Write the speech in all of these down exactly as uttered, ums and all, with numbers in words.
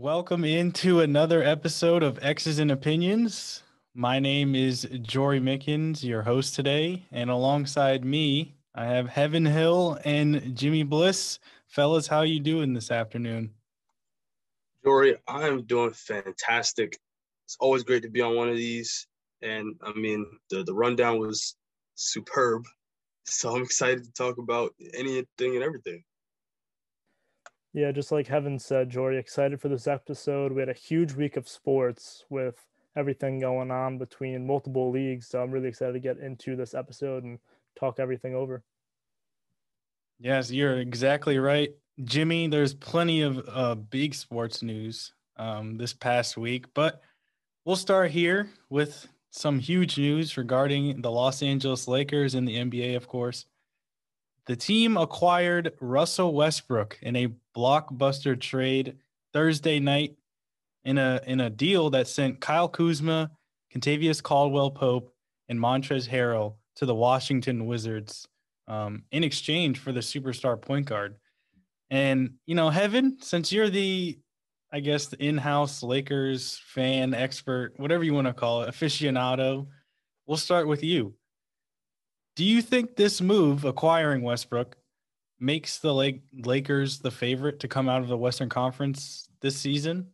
Welcome into another episode of X's and Opinions. My name is Jory Mickens, your host today, and alongside me, I have Heaven Hill and Jimmy Bliss. Fellas, how you doing this afternoon? Jory, I am doing fantastic. It's always great to be on one of these, and I mean, the, the rundown was superb. So I'm excited to talk about anything and everything. Yeah, just like Heaven said, Jory, excited for this episode. We had a huge week of sports with everything going on between multiple leagues. So I'm really excited to get into this episode and talk everything over. Yes, you're exactly right, Jimmy. There's plenty of uh, big sports news um, this past week, but we'll start here with some huge news regarding the Los Angeles Lakers and the N B A, of course. The team acquired Russell Westbrook in a blockbuster trade Thursday night in a in a deal that sent Kyle Kuzma, Kentavious Caldwell-Pope, and Montrezl Harrell to the Washington Wizards um, in exchange for the superstar point guard. And, you know, Heaven, since you're the I guess the in-house Lakers fan, expert, whatever you want to call it, aficionado. We'll start with you. Do you think this move, acquiring Westbrook, makes the Lakers the favorite to come out of the Western Conference this season,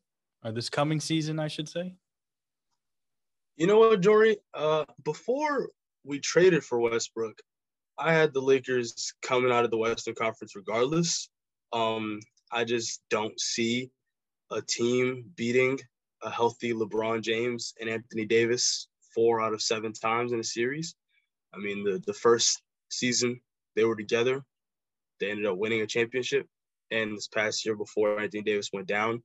or this coming season, I should say? You know what, Jory? Uh, before we traded for Westbrook, I had the Lakers coming out of the Western Conference regardless. Um, I just don't see a team beating a healthy LeBron James and Anthony Davis four out of seven times in a series. I mean, the, the first season they were together, they ended up winning a championship. And this past year before Anthony Davis went down,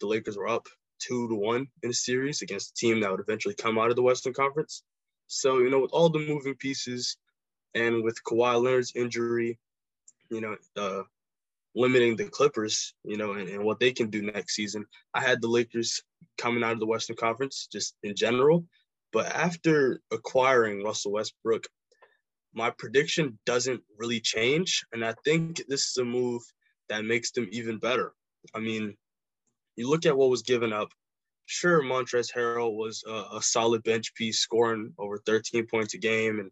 the Lakers were up two to one in a series against a team that would eventually come out of the Western Conference. So, you know, with all the moving pieces and with Kawhi Leonard's injury, you know, uh, limiting the Clippers, you know, and, and what they can do next season. I had the Lakers coming out of the Western Conference just in general. But after acquiring Russell Westbrook, my prediction doesn't really change. And I think this is a move that makes them even better. I mean, you look at what was given up. Sure, Montrezl Harrell was a, a solid bench piece, scoring over thirteen points a game and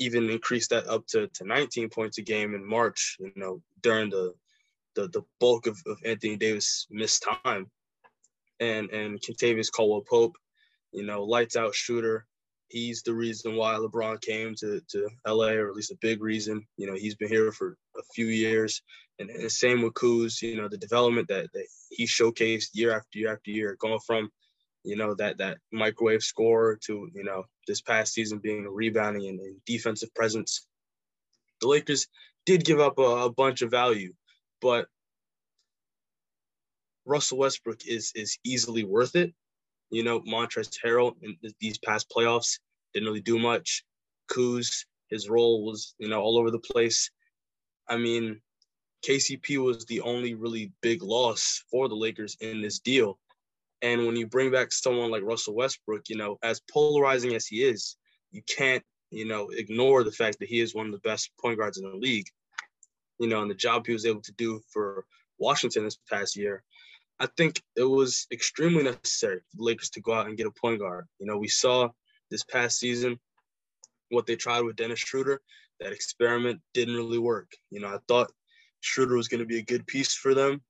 even increased that up to, to nineteen points a game in March, you know, during the the, the bulk of, of Anthony Davis' missed time. And and Kentavious Caldwell-Pope, you know, lights out shooter. He's the reason why LeBron came to, to L A, or at least a big reason. You know, he's been here for a few years. And, and same with Kuz, you know, the development that, that he showcased year after year after year, going from, you know, that that microwave scorer to, you know, this past season being a rebounding and, and defensive presence. The Lakers did give up a, a bunch of value, but Russell Westbrook is is easily worth it. You know, Montrezl Harrell in these past playoffs didn't really do much. Kuz, his role was, you know, all over the place. I mean, K C P was the only really big loss for the Lakers in this deal. And when you bring back someone like Russell Westbrook, you know, as polarizing as he is, you can't, you know, ignore the fact that he is one of the best point guards in the league. You know, and the job he was able to do for Washington this past year, I think it was extremely necessary for the Lakers to go out and get a point guard. You know, we saw this past season what they tried with Dennis Schroeder. That experiment didn't really work. You know, I thought Schroeder was going to be a good piece for them.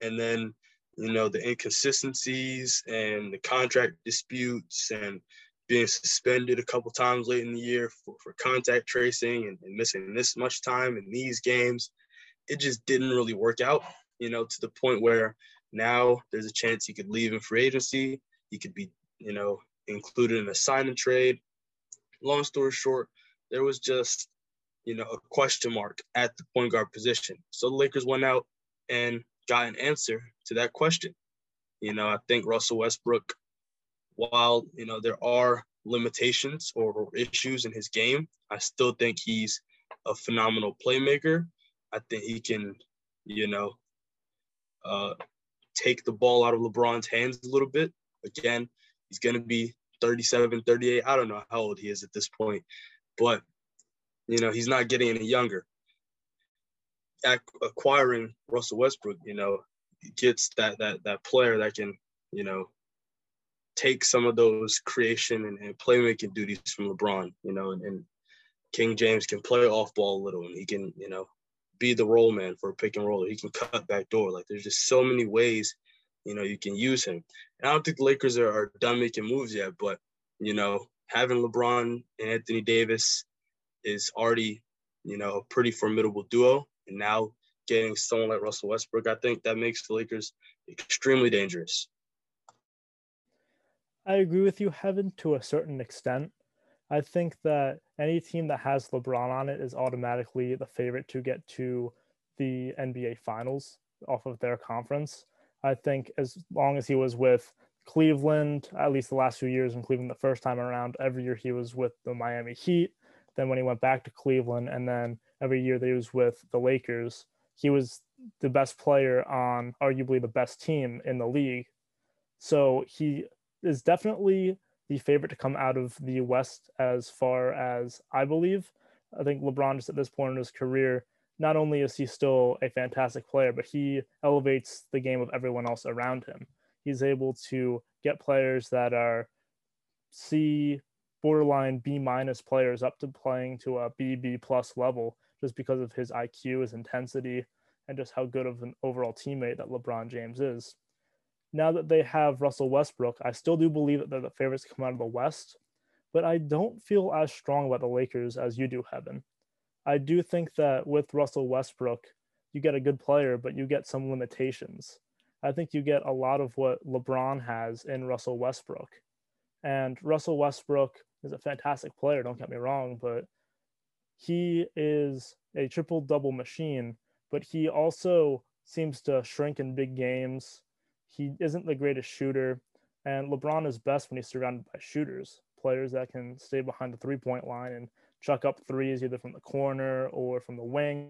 And then, you know, the inconsistencies and the contract disputes and being suspended a couple times late in the year for, for contact tracing and, and missing this much time in these games, it just didn't really work out, you know, to the point where now there's a chance he could leave in free agency. He could be, you know, included in a sign and trade. Long story short, there was just, you know, a question mark at the point guard position. So the Lakers went out and got an answer to that question. You know, I think Russell Westbrook, while, you know, there are limitations or issues in his game, I still think he's a phenomenal playmaker. I think he can, you know, uh, take the ball out of LeBron's hands a little bit. Again, he's going to be thirty-seven, thirty-eight. I don't know how old he is at this point, but, you know, he's not getting any younger. Acquiring Russell Westbrook, you know, gets that that that player that can, you know, take some of those creation and, and playmaking duties from LeBron, you know, and, and King James can play off ball a little, and he can, you know, be the roll man for a pick and roll. He can cut back door. Like, there's just so many ways, you know, you can use him. And I don't think the Lakers are, are done making moves yet, but, you know, having LeBron and Anthony Davis is already, you know, a pretty formidable duo. And now getting someone like Russell Westbrook, I think that makes the Lakers extremely dangerous. I agree with you, Heaven, to a certain extent. I think that any team that has LeBron on it is automatically the favorite to get to the N B A Finals off of their conference. I think as long as he was with Cleveland, at least the last few years in Cleveland, the first time around, every year he was with the Miami Heat. Then when he went back to Cleveland, and then every year that he was with the Lakers, he was the best player on arguably the best team in the league. So he is definitely the favorite to come out of the West as far as I believe. I think LeBron, just at this point in his career, not only is he still a fantastic player, but he elevates the game of everyone else around him. He's able to get players that are C, borderline B-minus players up to playing to a B B plus level just because of his I Q, his intensity, and just how good of an overall teammate that LeBron James is. Now that they have Russell Westbrook, I still do believe that they're the favorites to come out of the West, but I don't feel as strong about the Lakers as you do, Heaven. I do think that with Russell Westbrook, you get a good player, but you get some limitations. I think you get a lot of what LeBron has in Russell Westbrook. And Russell Westbrook is a fantastic player, don't get me wrong, but he is a triple-double machine, but he also seems to shrink in big games. He isn't the greatest shooter, and LeBron is best when he's surrounded by shooters, players that can stay behind the three-point line and chuck up threes either from the corner or from the wing,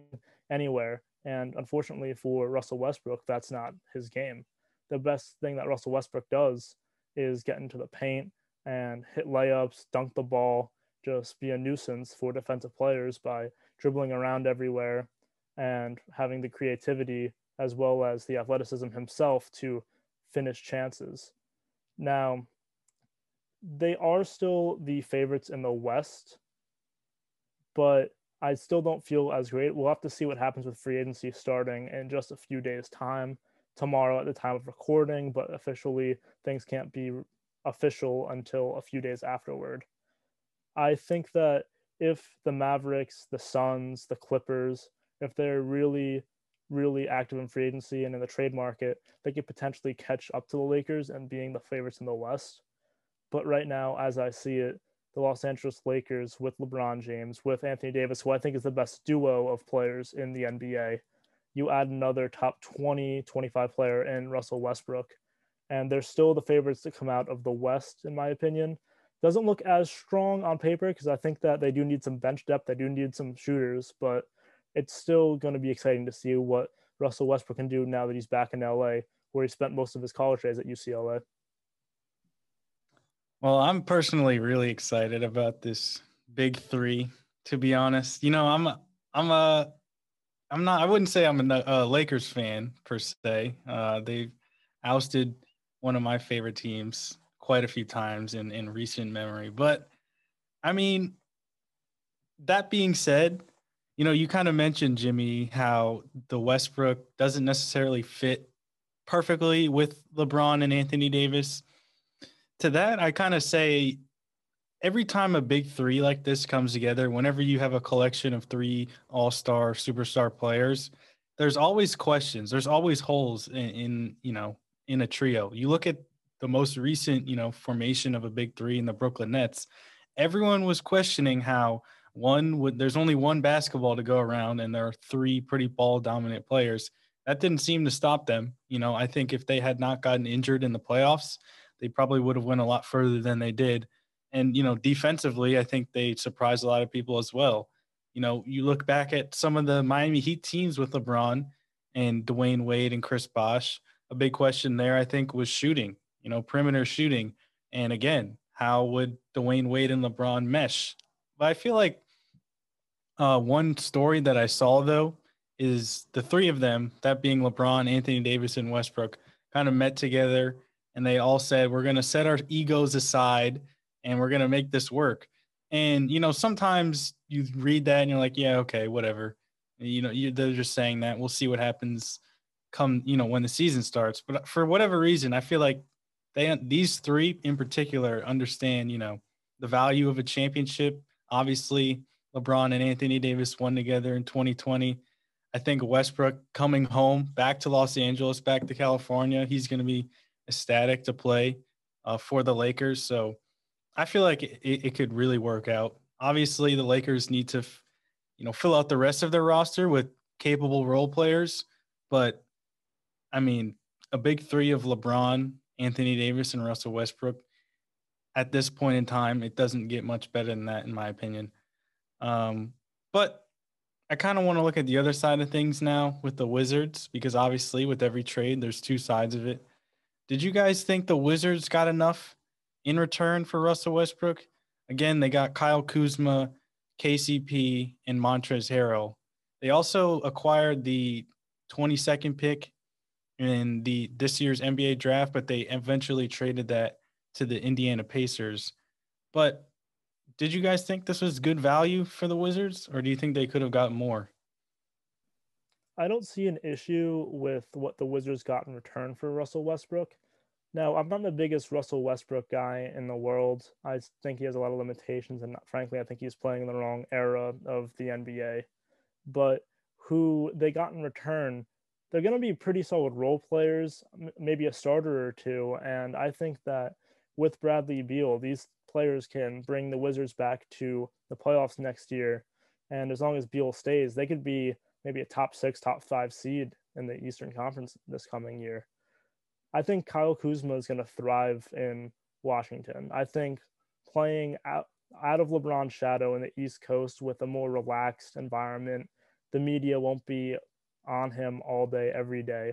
anywhere. And unfortunately for Russell Westbrook, that's not his game. The best thing that Russell Westbrook does is get into the paint and hit layups, dunk the ball, just be a nuisance for defensive players by dribbling around everywhere and having the creativity as well as the athleticism himself to finish chances. Now, they are still the favorites in the West, but I still don't feel as great. We'll have to see what happens with free agency starting in just a few days' time, tomorrow at the time of recording, but officially things can't be official until a few days afterward. I think that if the Mavericks, the Suns, the Clippers, if they're really, really active in free agency and in the trade market, they could potentially catch up to the Lakers and being the favorites in the West. But right now, as I see it, the Los Angeles Lakers with LeBron James, with Anthony Davis, who I think is the best duo of players in the N B A. You add another top twenty, twenty-five player in Russell Westbrook, and they're still the favorites to come out of the West, in my opinion. Doesn't look as strong on paper because I think that they do need some bench depth. They do need some shooters, but it's still going to be exciting to see what Russell Westbrook can do now that he's back in L A, where he spent most of his college days at U C L A. Well, I'm personally really excited about this big three, to be honest. You know, I'm I'm a I'm not I wouldn't say I'm a, a Lakers fan per se. Uh, they've ousted one of my favorite teams quite a few times in in recent memory. But I mean, that being said, you know, you kind of mentioned, Jimmy, how the Westbrook doesn't necessarily fit perfectly with LeBron and Anthony Davis. To that, I kind of say every time a big three like this comes together, whenever you have a collection of three all-star, superstar players, there's always questions. There's always holes in, in, you know, in a trio. You look at the most recent, you know, formation of a big three in the Brooklyn Nets. Everyone was questioning how one would, there's only one basketball to go around and there are three pretty ball-dominant players. That didn't seem to stop them. You know, I think if they had not gotten injured in the playoffs, they probably would have went a lot further than they did. And, you know, defensively, I think they surprised a lot of people as well. You know, you look back at some of the Miami Heat teams with LeBron and Dwayne Wade and Chris Bosh. A big question there, I think, was shooting, you know, perimeter shooting. And again, how would Dwayne Wade and LeBron mesh? But I feel like uh, one story that I saw, though, is the three of them, that being LeBron, Anthony Davis, and Westbrook, kind of met together, and they all said, we're going to set our egos aside and we're going to make this work. And, you know, sometimes you read that and you're like, yeah, okay, whatever. You know, you, they're just saying that. We'll see what happens come, you know, when the season starts. But for whatever reason, I feel like they, these three in particular, understand, you know, the value of a championship. Obviously, LeBron and Anthony Davis won together in twenty twenty. I think Westbrook coming home back to Los Angeles, back to California, he's going to be ecstatic to play uh, for the Lakers. So I feel like it, it could really work out. Obviously, the Lakers need to, you know, fill out the rest of their roster with capable role players. But, I mean, a big three of LeBron, Anthony Davis, and Russell Westbrook, at this point in time, it doesn't get much better than that, in my opinion. Um, but I kind of want to look at the other side of things now with the Wizards, because obviously with every trade, there's two sides of it. Did you guys think the Wizards got enough in return for Russell Westbrook? Again, they got Kyle Kuzma, K C P, and Montrezl Harrell. They also acquired the twenty-second pick in the this year's N B A draft, but they eventually traded that to the Indiana Pacers. But did you guys think this was good value for the Wizards, or do you think they could have gotten more? I don't see an issue with what the Wizards got in return for Russell Westbrook. Now, I'm not the biggest Russell Westbrook guy in the world. I think he has a lot of limitations, and frankly, I think he's playing in the wrong era of the N B A. But who they got in return, they're going to be pretty solid role players, maybe a starter or two, and I think that with Bradley Beal, these players can bring the Wizards back to the playoffs next year, and as long as Beal stays, they could be maybe a top six, top five seed in the Eastern Conference this coming year. I think Kyle Kuzma is going to thrive in Washington. I think playing out, out of LeBron's shadow in the East Coast with a more relaxed environment, the media won't be on him all day, every day.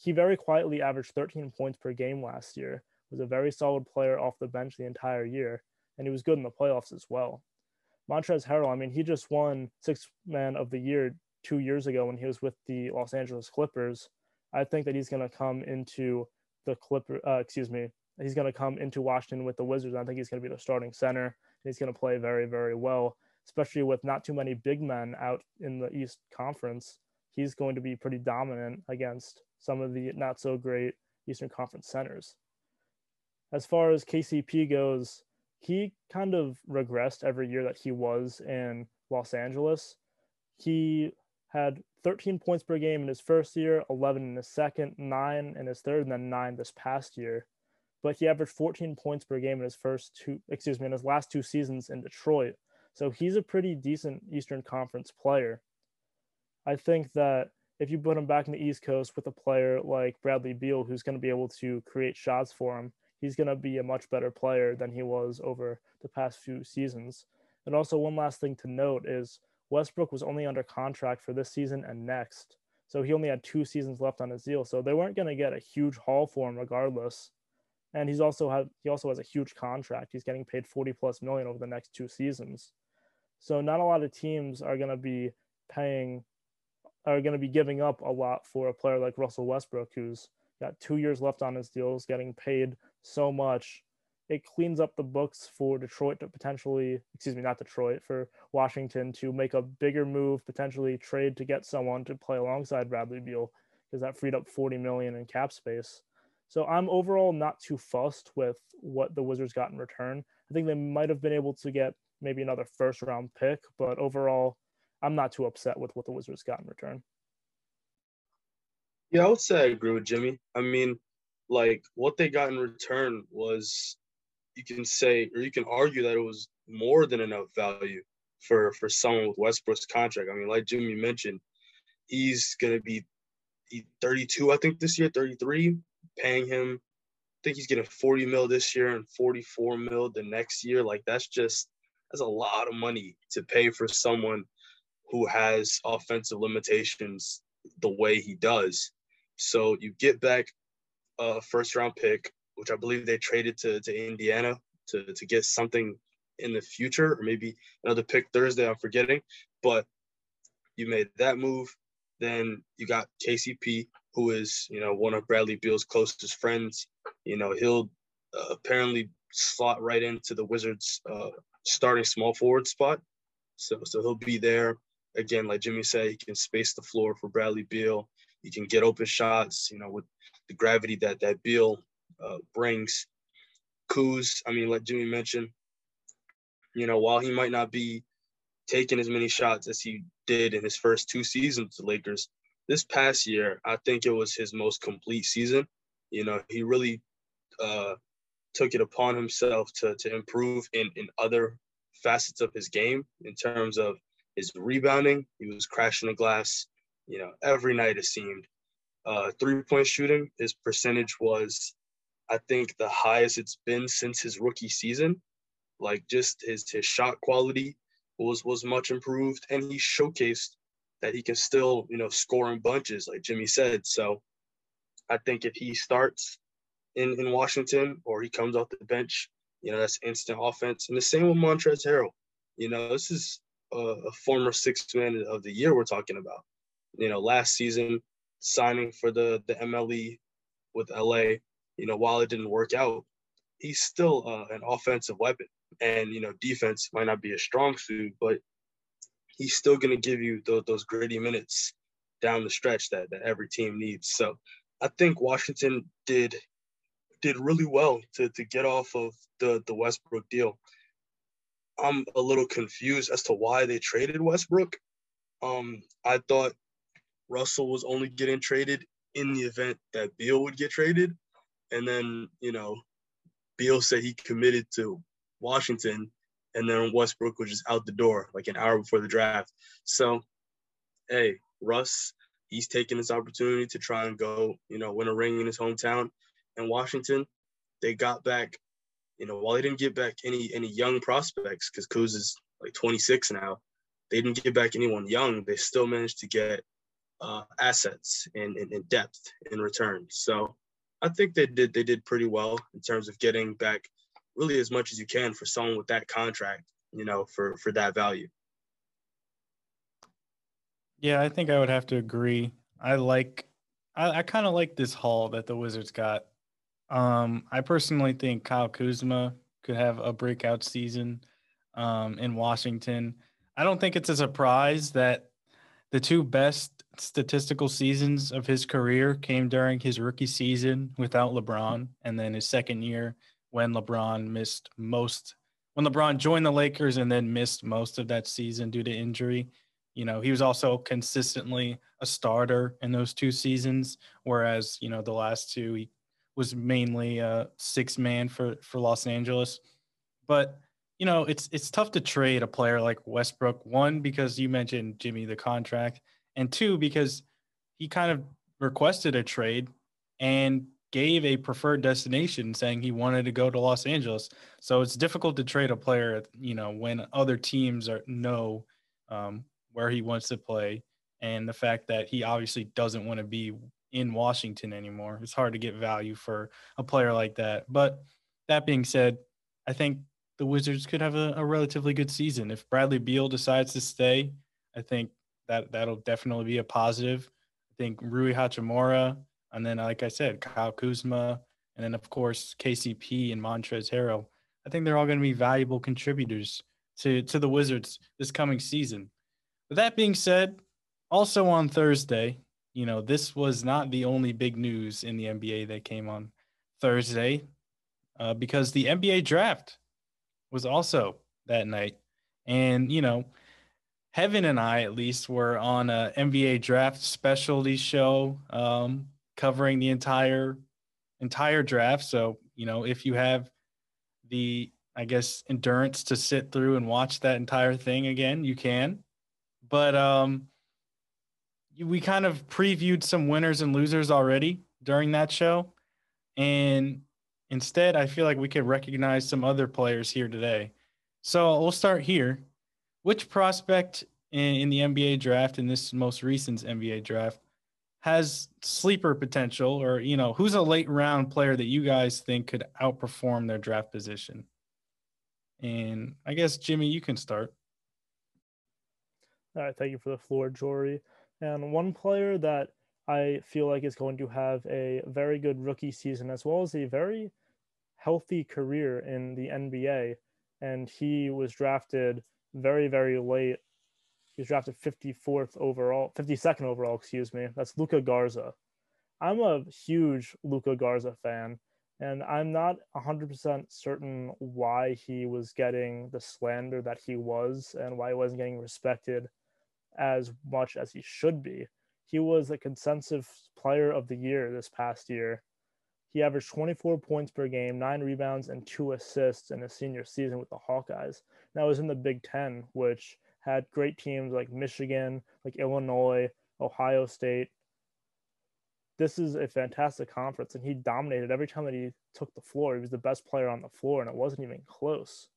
He very quietly averaged thirteen points per game last year, was a very solid player off the bench the entire year, and he was good in the playoffs as well. Montrezl Harrell, I mean, he just won Sixth Man of the Year two years ago when he was with the Los Angeles Clippers. I think that he's going to come into the Clipper, uh, excuse me, he's going to come into Washington with the Wizards. I think he's going to be the starting center, and he's going to play very, very well, especially with not too many big men out in the East Conference. He's going to be pretty dominant against some of the not-so-great Eastern Conference centers. As far as K C P goes, he kind of regressed every year that he was in Los Angeles. He had thirteen points per game in his first year, eleven in his second, nine in his third, and then nine this past year. But he averaged fourteen points per game in his first two, excuse me, in his last two seasons in Detroit. So he's a pretty decent Eastern Conference player. I think that if you put him back in the East Coast with a player like Bradley Beal, who's going to be able to create shots for him, he's going to be a much better player than he was over the past few seasons. And also one last thing to note is Westbrook was only under contract for this season and next. So he only had two seasons left on his deal. So they weren't going to get a huge haul for him regardless. And he's also had, he also has a huge contract. He's getting paid forty plus million over the next two seasons. So not a lot of teams are going to be paying, are going to be giving up a lot for a player like Russell Westbrook, who's got two years left on his deals, getting paid so much. It cleans up the books for Detroit to potentially, excuse me, not Detroit, for Washington to make a bigger move, potentially trade to get someone to play alongside Bradley Beal, because that freed up forty million dollars in cap space. So I'm overall not too fussed with what the Wizards got in return. I think they might have been able to get maybe another first round pick, but overall, I'm not too upset with what the Wizards got in return. Yeah, I would say I agree with Jimmy. I mean, like, what they got in return was, you can say, or you can argue that it was more than enough value for, for someone with Westbrook's contract. I mean, like Jimmy mentioned, he's going to be thirty-two, I think, this year, thirty-three, paying him. I think he's getting forty mil this year and forty-four mil the next year. Like, that's just, that's a lot of money to pay for someone who has offensive limitations the way he does. So you get back a first-round pick, which I believe they traded to, to Indiana to, to get something in the future, or maybe another pick Thursday, I'm forgetting. But you made that move. Then you got K C P, who is, you know, one of Bradley Beal's closest friends. You know, he'll uh, apparently slot right into the Wizards' uh, starting small forward spot. So, so he'll be there. Again, like Jimmy said, he can space the floor for Bradley Beal. He can get open shots, you know, with the gravity that, that Beal uh, brings. Kuz, I mean, like Jimmy mentioned, you know, while he might not be taking as many shots as he did in his first two seasons with the Lakers, this past year, I think it was his most complete season. You know, he really uh, took it upon himself to to improve in, in other facets of his game in terms of his rebounding. He was crashing the glass, you know, every night it seemed. Uh, three-point shooting, his percentage was, I think, the highest it's been since his rookie season. Like, just his his shot quality was was much improved, and he showcased that he can still, you know, score in bunches, like Jimmy said. So I think if he starts in, in Washington or he comes off the bench, you know, that's instant offense. And the same with Montrezl Harrell. You know, this is a, a former sixth man of the year we're talking about. You know, last season, signing for the, the M L E with L A, you know, while it didn't work out, he's still uh, an offensive weapon. And, you know, defense might not be a strong suit, but he's still going to give you those, those gritty minutes down the stretch that, that every team needs. So I think Washington did did really well to, to get off of the, the Westbrook deal. I'm a little confused as to why they traded Westbrook. Um, I thought Russell was only getting traded in the event that Beal would get traded. And then, you know, Beal said he committed to Washington, and then Westbrook was just out the door like an hour before the draft. So, hey, Russ, he's taking this opportunity to try and go, you know, win a ring in his hometown. And Washington, they got back, you know, while they didn't get back any any young prospects, because Kuz is like twenty-six now, they didn't get back anyone young. They still managed to get uh, assets and, and, and depth in return. So I think they did they did pretty well in terms of getting back really as much as you can for someone with that contract, you know, for, for that value. Yeah, I think I would have to agree. I like, I, I kind of like this haul that the Wizards got. Um, I personally think Kyle Kuzma could have a breakout season um, in Washington. I don't think it's a surprise that the two best statistical seasons of his career came during his rookie season without LeBron, and then his second year when LeBron missed most, when LeBron joined the Lakers and then missed most of that season due to injury. You know, he was also consistently a starter in those two seasons, whereas, you know, the last two, he was mainly a sixth man for, for Los Angeles. But, you know, it's, it's tough to trade a player like Westbrook, one, because you mentioned, Jimmy, the contract, and two, because he kind of requested a trade and gave a preferred destination saying he wanted to go to Los Angeles. So it's difficult to trade a player, you know, when other teams are know um, where he wants to play. And the fact that he obviously doesn't want to be in Washington anymore, it's hard to get value for a player like that. But that being said, I think the Wizards could have a, a relatively good season. If Bradley Beal decides to stay, I think that that'll definitely be a positive. I think Rui Hachimura, and then, like I said, Kyle Kuzma, and then, of course, K C P and Montrezl Harrell. I think they're all going to be valuable contributors to, to the Wizards this coming season. With that being said, also on Thursday, you know, this was not the only big news in the N B A that came on Thursday, uh, because the N B A draft was also that night. And, you know, Heaven and I, at least, were on an N B A draft specialty show, um, covering the entire entire draft. So, you know, if you have the, I guess, endurance to sit through and watch that entire thing again, you can. But um, we kind of previewed some winners and losers already during that show. And instead, I feel like we could recognize some other players here today. So we'll start here. Which prospect in, in the N B A draft, in this most recent N B A draft, has sleeper potential, or, you know, who's a late round player that you guys think could outperform their draft position? And I guess, Jimmy, you can start. All right. Thank you for the floor, Jory. And one player that I feel like is going to have a very good rookie season as well as a very healthy career in the N B A. And he was drafted very, very late. He was drafted fifty-fourth overall, fifty-second overall, excuse me. That's Luka Garza. I'm a huge Luka Garza fan, and I'm not one hundred percent certain why he was getting the slander that he was and why he wasn't getting respected as much as he should be. He was the consensus player of the year this past year. He averaged twenty-four points per game, nine rebounds, and two assists in his senior season with the Hawkeyes. That was in the Big Ten, which had great teams like Michigan, like Illinois, Ohio State. This is a fantastic conference, and he dominated every time that he took the floor. He was the best player on the floor, and it wasn't even close.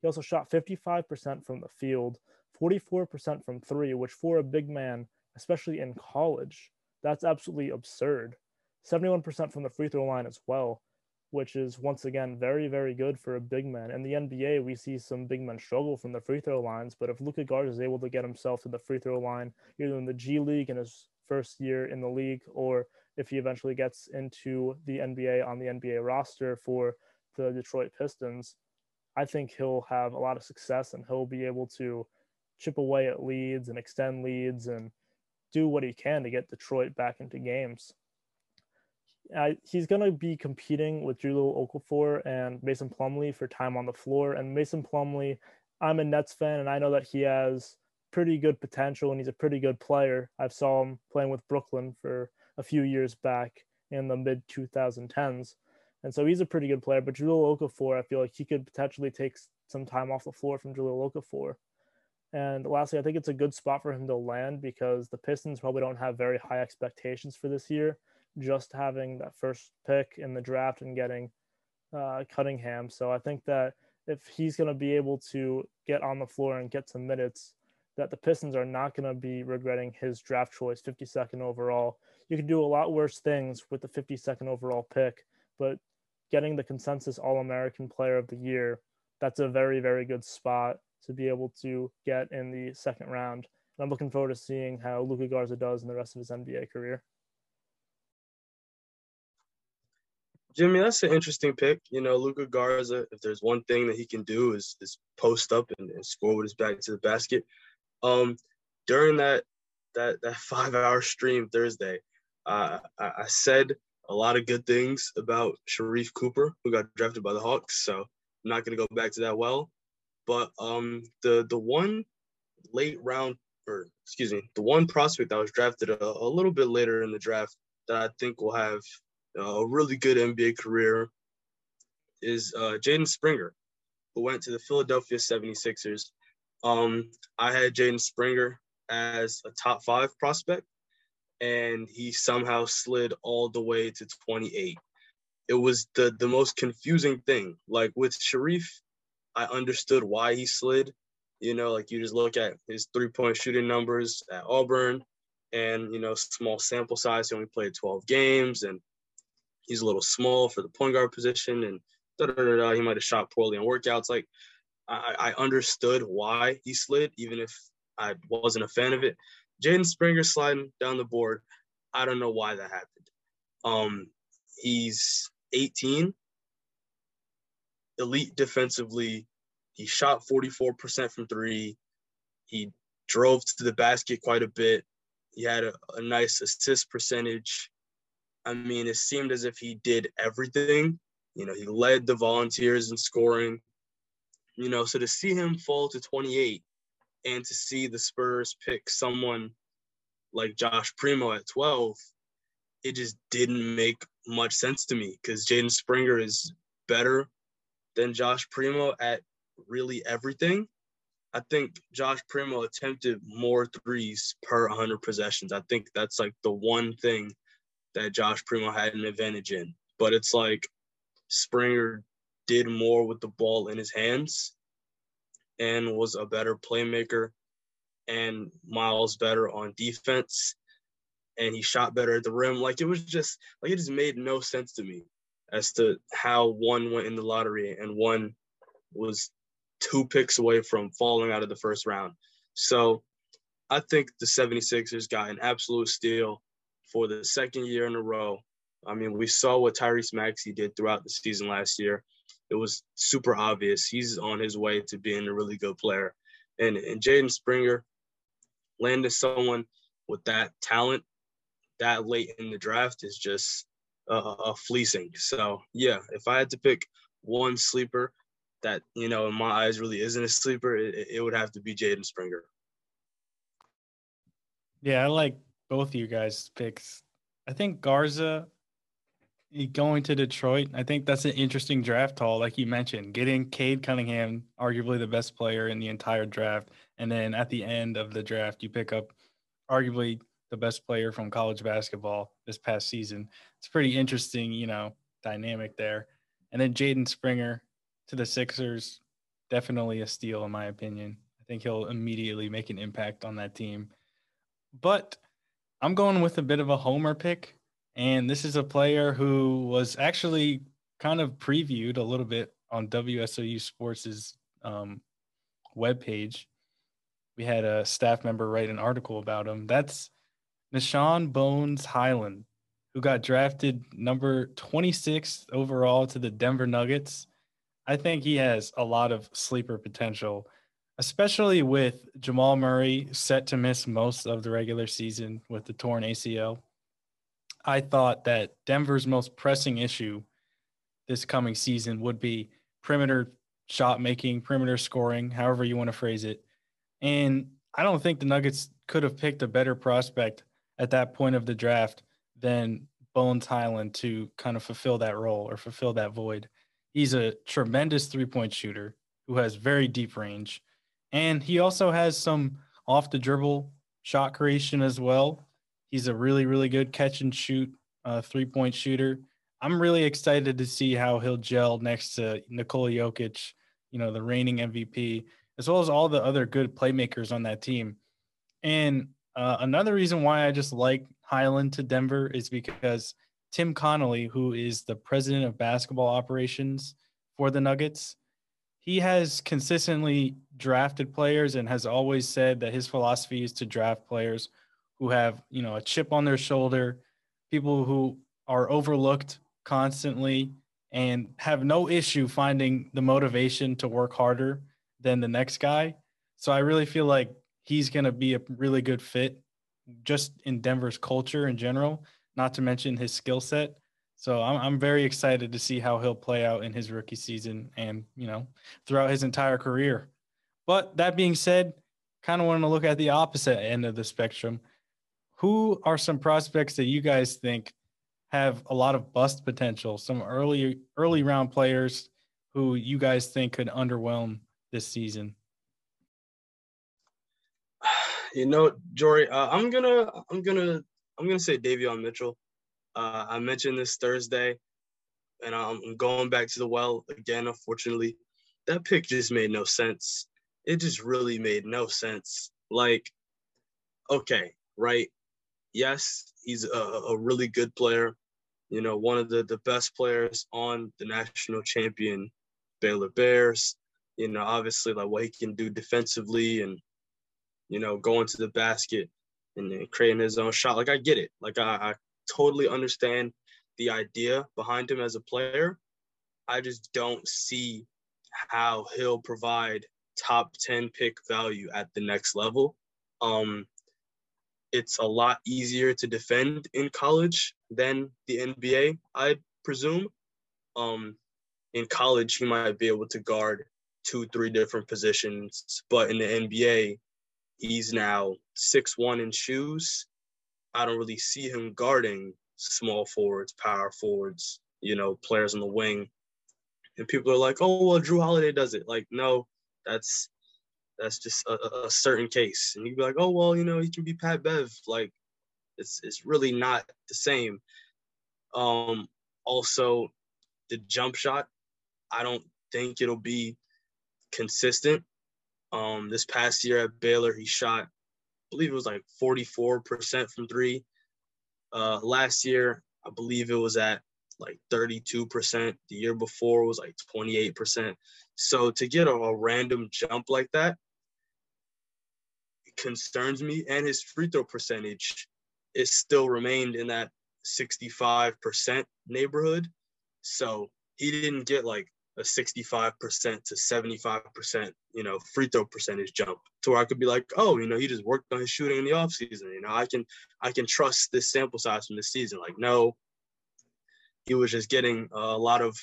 He also shot fifty-five percent from the field, forty-four percent from three, which for a big man, especially in college, that's absolutely absurd. seventy-one percent from the free throw line as well, which is, once again, very, very good for a big man. In the N B A, we see some big men struggle from the free throw lines, but if Luka Garza is able to get himself to the free throw line, either in the G League in his first year in the league, or if he eventually gets into the N B A on the N B A roster for the Detroit Pistons, I think he'll have a lot of success, and he'll be able to chip away at leads and extend leads and do what he can to get Detroit back into games. Uh, he's going to be competing with Julio Okafor and Mason Plumlee for time on the floor. And Mason Plumlee, I'm a Nets fan, and I know that he has pretty good potential, and he's a pretty good player. I've saw him playing with Brooklyn for a few years back in the mid twenty tens. And so he's a pretty good player. But Julio Okafor, I feel like he could potentially take some time off the floor from Julio Okafor. And lastly, I think it's a good spot for him to land because the Pistons probably don't have very high expectations for this year. Just having that first pick in the draft and getting uh, Cunningham. So I think that if he's going to be able to get on the floor and get some minutes, that the Pistons are not going to be regretting his draft choice, fifty-second overall. You can do a lot worse things with the fifty-second overall pick, but getting the consensus All-American Player of the Year, that's a very, very good spot to be able to get in the second round. And I'm looking forward to seeing how Luka Garza does in the rest of his N B A career. Jimmy, that's an interesting pick. You know, Luka Garza, if there's one thing that he can do is, is post up and, and score with his back to the basket. Um, during that that that five-hour stream Thursday, uh, I, I said a lot of good things about Sharif Cooper, who got drafted by the Hawks, so I'm not going to go back to that well. But um, the the one late round, or excuse me, the one prospect that was drafted a, a little bit later in the draft that I think will have a really good N B A career is uh, Jaden Springer, who went to the Philadelphia seventy-sixers. Um, I had Jaden Springer as a top five prospect, and he somehow slid all the way to twenty-eight. It was the, the most confusing thing. Like with Sharif, I understood why he slid. You know, like you just look at his three-point shooting numbers at Auburn and, you know, small sample size. He only played twelve games, and he's a little small for the point guard position, and da, da, da, da, he might have shot poorly in workouts. Like, I, I understood why he slid, even if I wasn't a fan of it. Jaden Springer sliding down the board, I don't know why that happened. Um, he's eighteen, elite defensively. He shot forty-four percent from three. He drove to the basket quite a bit. He had a, a nice assist percentage. I mean, it seemed as if he did everything. You know, he led the Volunteers in scoring. You know, so to see him fall to twenty-eight and to see the Spurs pick someone like Josh Primo at twelve, it just didn't make much sense to me because Jaden Springer is better than Josh Primo at really everything. I think Josh Primo attempted more threes per one hundred possessions. I think that's like the one thing that Josh Primo had an advantage in. But it's like Springer did more with the ball in his hands and was a better playmaker and miles better on defense. And he shot better at the rim. Like, it was just – like, it just made no sense to me as to how one went in the lottery and one was two picks away from falling out of the first round. So I think the 76ers got an absolute steal for the second year in a row. I mean, we saw what Tyrese Maxey did throughout the season last year. It was super obvious. He's on his way to being a really good player. And, and Jaden Springer landed someone with that talent that late in the draft is just uh, a fleecing. So, yeah, if I had to pick one sleeper that, you know, in my eyes really isn't a sleeper, it, it would have to be Jaden Springer. Yeah, I like both of you guys' picks. I think Garza going to Detroit, I think that's an interesting draft haul, like you mentioned, getting Cade Cunningham, arguably the best player in the entire draft, and then at the end of the draft, you pick up arguably the best player from college basketball this past season. It's pretty interesting, you know, dynamic there. And then Jaden Springer to the Sixers, definitely a steal in my opinion. I think he'll immediately make an impact on that team. But I'm going with a bit of a homer pick, and this is a player who was actually kind of previewed a little bit on W S O U Sports' um, webpage. We had a staff member write an article about him. That's Nishawn Bones Highland, who got drafted number twenty-six overall to the Denver Nuggets. I think he has a lot of sleeper potential, especially with Jamal Murray set to miss most of the regular season with the torn A C L. I thought that Denver's most pressing issue this coming season would be perimeter shot making, perimeter scoring, however you want to phrase it. And I don't think the Nuggets could have picked a better prospect at that point of the draft than Bones Highland to kind of fulfill that role or fulfill that void. He's a tremendous three-point shooter who has very deep range. And he also has some off-the-dribble shot creation as well. He's a really, really good catch-and-shoot uh, three-point shooter. I'm really excited to see how he'll gel next to Nikola Jokic, you know, the reigning M V P, as well as all the other good playmakers on that team. And uh, another reason why I just like Highland to Denver is because Tim Connolly, who is the president of basketball operations for the Nuggets, he has consistently drafted players and has always said that his philosophy is to draft players who have, you know, a chip on their shoulder, people who are overlooked constantly and have no issue finding the motivation to work harder than the next guy. So I really feel like he's going to be a really good fit just in Denver's culture in general, not to mention his skill set. So I'm I'm very excited to see how he'll play out in his rookie season and, you know, throughout his entire career. But that being said, kind of want to look at the opposite end of the spectrum. Who are some prospects that you guys think have a lot of bust potential? Some early early round players who you guys think could underwhelm this season? You know, Jory, uh, I'm gonna I'm gonna I'm gonna say Davion Mitchell. Uh, I mentioned this Thursday, and I'm going back to the well again, unfortunately. That pick just made no sense. It just really made no sense. Like, okay, right, yes, he's a, a really good player, you know, one of the, the best players on the national champion Baylor Bears, you know, obviously like what he can do defensively and, you know, going to the basket and then creating his own shot. Like, I get it. Like, I, I totally understand the idea behind him as a player. I just don't see how he'll provide top ten pick value at the next level. Um, it's a lot easier to defend in college than the N B A, I presume. Um, in college, he might be able to guard two, three different positions, but in the N B A, he's now six one in shoes. I don't really see him guarding small forwards, power forwards, you know, players on the wing. And people are like, oh, well, Drew Holiday does it. Like, no, that's that's just a, a certain case. And you'd be like, oh, well, you know, he can be Pat Bev. Like, it's it's really not the same. Um, also, the jump shot, I don't think it'll be consistent. Um, this past year at Baylor, he shot, I believe it was like forty-four percent from three. Uh, last year, I believe it was at like thirty-two percent. The year before was like twenty-eight percent. So to get a, a random jump like that, concerns me, and his free throw percentage is still remained in that sixty-five percent neighborhood. So he didn't get like a sixty-five percent to seventy-five percent, you know, free throw percentage jump to where I could be like, oh, you know, he just worked on his shooting in the offseason. You know, I can, I can trust this sample size from this season. Like, no, he was just getting a lot of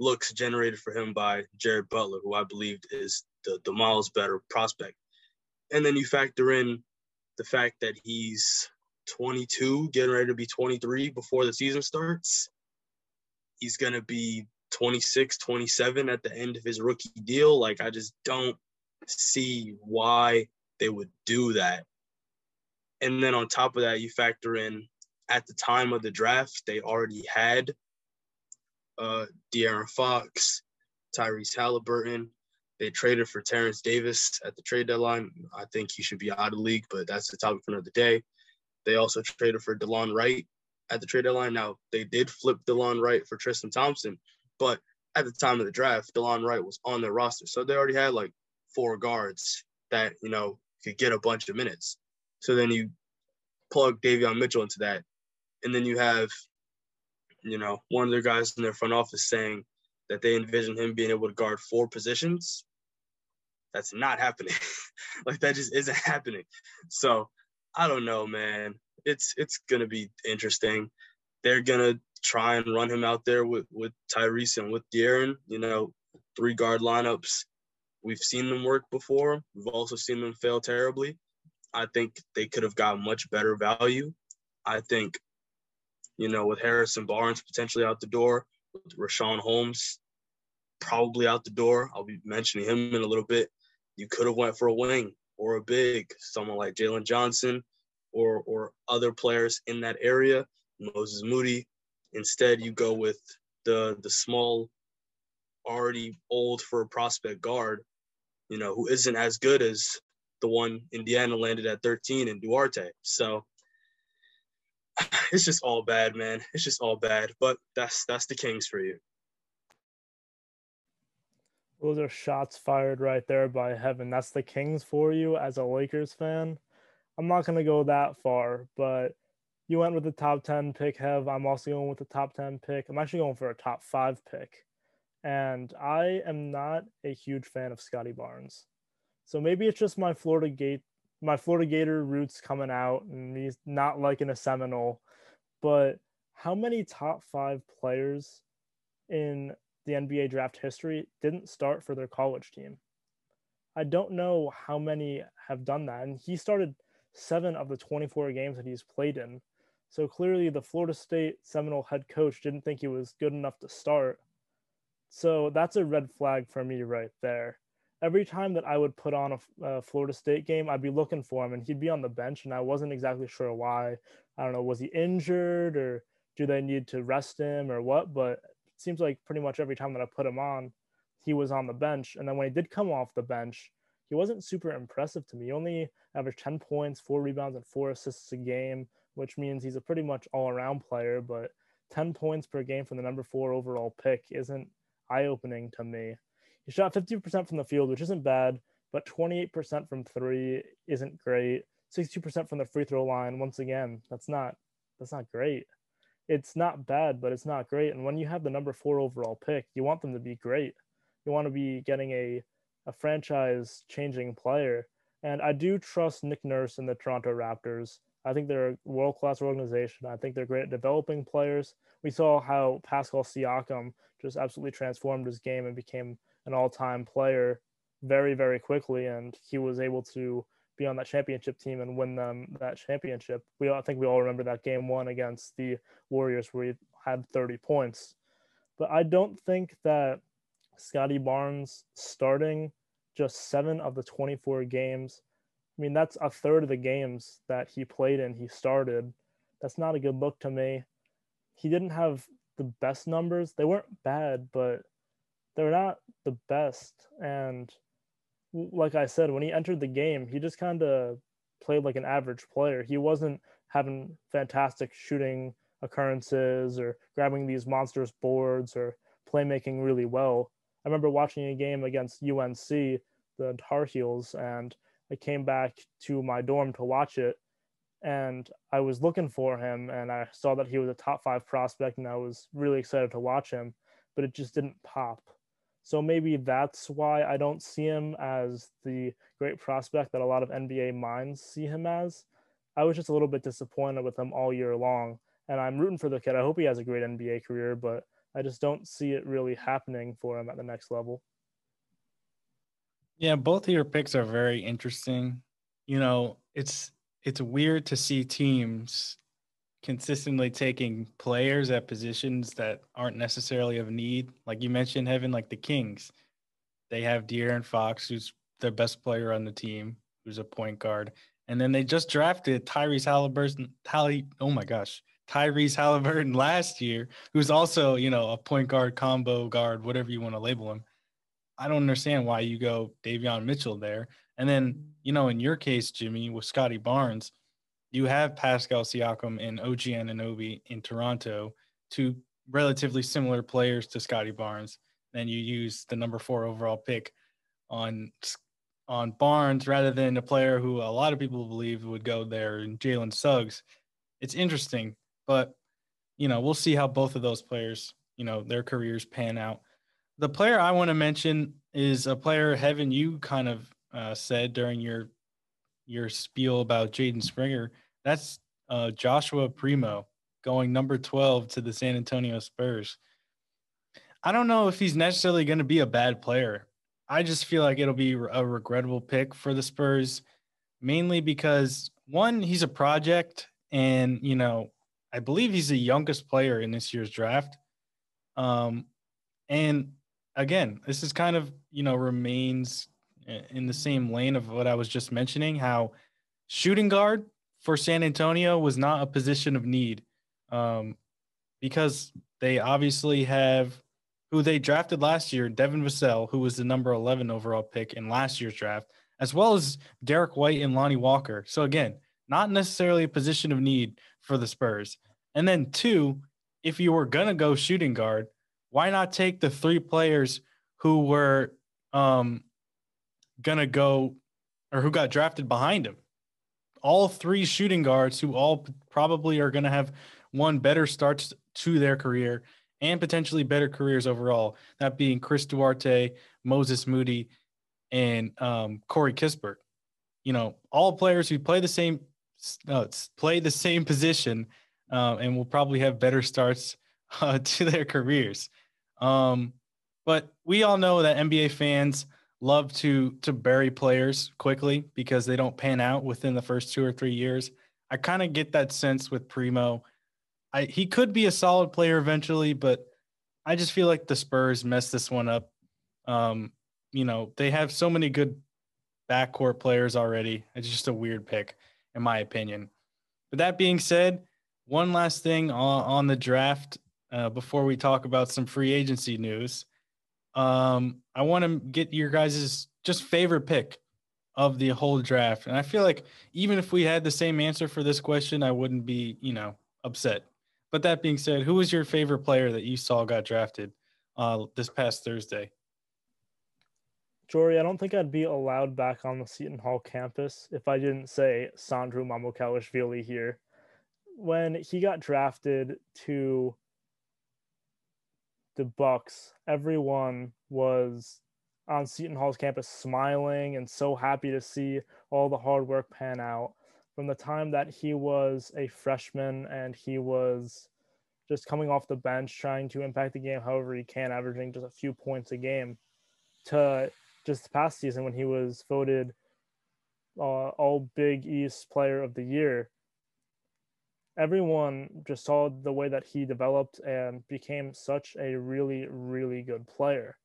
looks generated for him by Jared Butler, who I believed is the, the miles better prospect. And then you factor in the fact that he's twenty-two, getting ready to be twenty-three before the season starts. He's going to be twenty-six, twenty-seven at the end of his rookie deal. Like, I just don't see why they would do that. And then on top of that, you factor in at the time of the draft, they already had uh, De'Aaron Fox, Tyrese Halliburton. They traded for Terrence Davis at the trade deadline. I think he should be out of the league, but that's the topic for another day. They also traded for De'Lon Wright at the trade deadline. Now, they did flip De'Lon Wright for Tristan Thompson, but at the time of the draft, De'Lon Wright was on their roster. So they already had like four guards that, you know, could get a bunch of minutes. So then you plug Davion Mitchell into that. And then you have, you know, one of their guys in their front office saying that they envision him being able to guard four positions. That's not happening. Like, that just isn't happening. So I don't know, man. It's it's going to be interesting. They're going to try and run him out there with, with Tyrese and with De'Aaron, you know, three-guard lineups. We've seen them work before. We've also seen them fail terribly. I think they could have got much better value. I think, you know, with Harrison Barnes potentially out the door, with Rashawn Holmes probably out the door. I'll be mentioning him in a little bit. You could have went for a wing or a big, someone like Jalen Johnson or or other players in that area, Moses Moody. Instead, you go with the the small, already old for a prospect guard, you know, who isn't as good as the one Indiana landed at thirteen in Duarte. So it's just all bad, man. It's just all bad. But that's that's the Kings for you. Those are shots fired right there by heaven. That's the Kings for you as a Lakers fan. I'm not going to go that far, but you went with the top ten pick, Hev. I'm also going with the top ten pick. I'm actually going for a top five pick. And I am not a huge fan of Scotty Barnes. So maybe it's just my Florida Gate, my Florida Gator roots coming out and me not liking a Seminole. But how many top five players in the N B A draft history didn't start for their college team? I don't know how many have done that. And he started seven of the twenty-four games that he's played in. So clearly the Florida State Seminole head coach didn't think he was good enough to start. So that's a red flag for me right there. Every time that I would put on a, a Florida State game, I'd be looking for him and he'd be on the bench. And I wasn't exactly sure why. I don't know. Was he injured or do they need to rest him or what? But it seems like pretty much every time that I put him on, he was on the bench. And then when he did come off the bench, he wasn't super impressive to me. He only averaged ten points, four rebounds, and four assists a game, which means he's a pretty much all-around player. But ten points per game from the number four overall pick isn't eye-opening to me. He shot fifty percent from the field, which isn't bad, but twenty-eight percent from three isn't great. sixty-two percent from the free throw line. Once again, that's not that's not great. It's not bad, but it's not great. And when you have the number four overall pick, you want them to be great. You want to be getting a, a franchise-changing player. And I do trust Nick Nurse and the Toronto Raptors. I think they're a world-class organization. I think they're great at developing players. We saw how Pascal Siakam just absolutely transformed his game and became an all-time player very, very quickly, and he was able to be on that championship team and win them that championship. We all, I think we all remember that game one against the Warriors where he had thirty points. But I don't think that Scotty Barnes starting just seven of the twenty-four games, I mean, that's a third of the games that he played in, he started. That's not a good look to me. He didn't have the best numbers. They weren't bad, but they're not the best. And like I said, when he entered the game, he just kind of played like an average player. He wasn't having fantastic shooting occurrences or grabbing these monstrous boards or playmaking really well. I remember watching a game against U N C, the Tar Heels, and I came back to my dorm to watch it, and I was looking for him, and I saw that he was a top five prospect, and I was really excited to watch him, but it just didn't pop. So maybe that's why I don't see him as the great prospect that a lot of N B A minds see him as. I was just a little bit disappointed with him all year long, and I'm rooting for the kid. I hope he has a great N B A career, but I just don't see it really happening for him at the next level. Yeah, both of your picks are very interesting. You know, it's it's weird to see teams consistently taking players at positions that aren't necessarily of need. Like you mentioned, Heaven, like the Kings. They have De'Aaron Fox, who's their best player on the team, who's a point guard. And then they just drafted Tyrese Halliburton. Tally, oh, my gosh. Tyrese Halliburton last year, who's also, you know, a point guard, combo guard, whatever you want to label him. I don't understand why you go Davion Mitchell there. And then, you know, in your case, Jimmy, with Scottie Barnes, you have Pascal Siakam and O G Anunoby in Toronto, two relatively similar players to Scottie Barnes. Then you use the number four overall pick on on Barnes rather than a player who a lot of people believe would go there, and Jalen Suggs. It's interesting, but, you know, we'll see how both of those players, you know, their careers pan out. The player I want to mention is a player, Heaven, you kind of uh, said during your your spiel about Jaden Springer. That's uh, Joshua Primo going number twelve to the San Antonio Spurs. I don't know if he's necessarily going to be a bad player. I just feel like it'll be a regrettable pick for the Spurs, mainly because, one, he's a project, and, you know, I believe he's the youngest player in this year's draft. Um, and again, this is kind of, you know, remains in the same lane of what I was just mentioning, how shooting guard for San Antonio was not a position of need um, because they obviously have who they drafted last year, Devin Vassell, who was the number eleven overall pick in last year's draft, as well as Derek White and Lonnie Walker. So again, not necessarily a position of need for the Spurs. And then two, if you were going to go shooting guard, why not take the three players who were um, going to go or who got drafted behind him? All three shooting guards who all probably are going to have one better starts to their career and potentially better careers overall, that being Chris Duarte, Moses Moody, and um, Corey Kispert. You know, all players who play the same uh, play the same position uh, and will probably have better starts Uh, to their careers. Um, but we all know that N B A fans love to to bury players quickly because they don't pan out within the first two or three years. I kind of get that sense with Primo. I, he could be a solid player eventually, but I just feel like the Spurs messed this one up. Um, you know, they have so many good backcourt players already. It's just a weird pick, in my opinion. But that being said, one last thing on, on the draft. Uh, before we talk about some free agency news, um, I want to get your guys' just favorite pick of the whole draft. And I feel like even if we had the same answer for this question, I wouldn't be, you know, upset. But that being said, who was your favorite player that you saw got drafted uh, this past Thursday? Jory, I don't think I'd be allowed back on the Seton Hall campus if I didn't say Sandro Mamukelashvili here. When he got drafted to the Bucks, everyone was on Seton Hall's campus smiling and so happy to see all the hard work pan out. From the time that he was a freshman and he was just coming off the bench, trying to impact the game however he can, averaging just a few points a game, to just the past season when he was voted uh, all Big East Player of the Year. Everyone just saw the way that he developed and became such a really, really good player.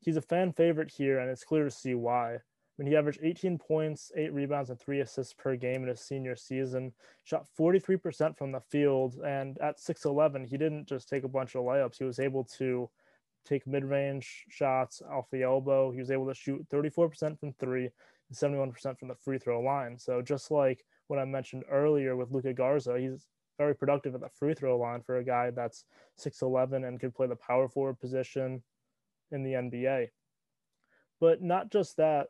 He's a fan favorite here, and it's clear to see why. When he averaged eighteen points, eight rebounds, and three assists per game in his senior season, shot forty-three percent from the field, and at six eleven, he didn't just take a bunch of layups. He was able to take mid-range shots off the elbow. He was able to shoot thirty-four percent from three and seventy-one percent from the free throw line. So just like what I mentioned earlier with Luka Garza, he's very productive at the free throw line for a guy that's six eleven and could play the power forward position in the N B A. But not just that,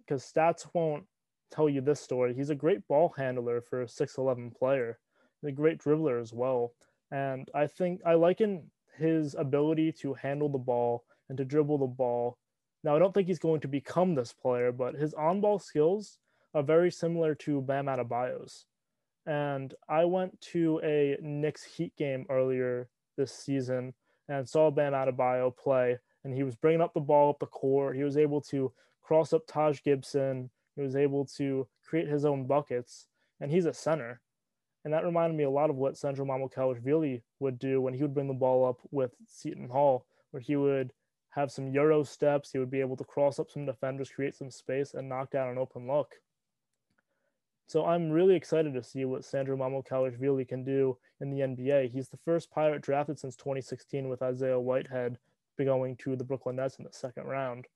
because stats won't tell you this story. He's a great ball handler for a six eleven player. He's a great dribbler as well. And I think I liken his ability to handle the ball and to dribble the ball. Now, I don't think he's going to become this player, but his on-ball skills are very similar to Bam Adebayo's. And I went to a Knicks Heat game earlier this season and saw Bam Adebayo play, and he was bringing up the ball up the court. He was able to cross up Taj Gibson. He was able to create his own buckets, and he's a center. And that reminded me a lot of what Sandro Mamukelashvili would do when he would bring the ball up with Seton Hall, where he would have some Euro steps. He would be able to cross up some defenders, create some space, and knock down an open look. So I'm really excited to see what Sandro Mamukelashvili can do in the N B A. He's the first Pirate drafted since twenty sixteen, with Isaiah Whitehead going to the Brooklyn Nets in the second round.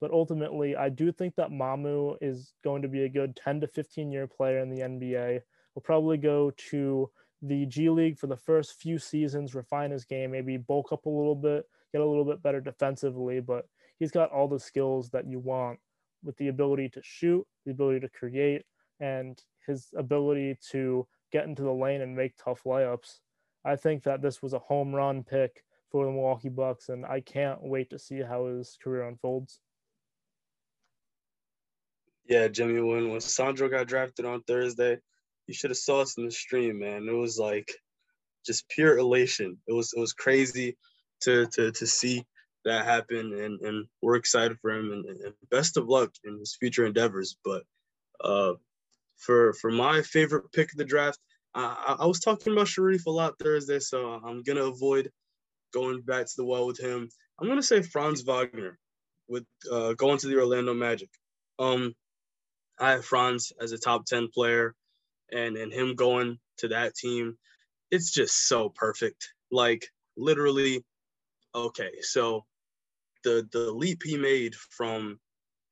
But ultimately, I do think that Mamu is going to be a good ten to fifteen year player in the N B A. He'll probably go to the G League for the first few seasons, refine his game, maybe bulk up a little bit, get a little bit better defensively, but he's got all the skills that you want, with the ability to shoot, the ability to create, and his ability to get into the lane and make tough layups. I think that this was a home run pick for the Milwaukee Bucks, and I can't wait to see how his career unfolds. Yeah, Jimmy, when, when Sandro got drafted on Thursday, you should have saw us in the stream, man. It was like just pure elation. It was it was crazy to to to see that happen, and, and we're excited for him, and, and best of luck in his future endeavors. But uh, for for my favorite pick of the draft, I, I was talking about Sharif a lot Thursday, so I'm gonna avoid going back to the well with him. I'm gonna say Franz Wagner, with uh, going to the Orlando Magic. Um, I have Franz as a top ten player, and and him going to that team, it's just so perfect. Like literally, okay. So the the leap he made from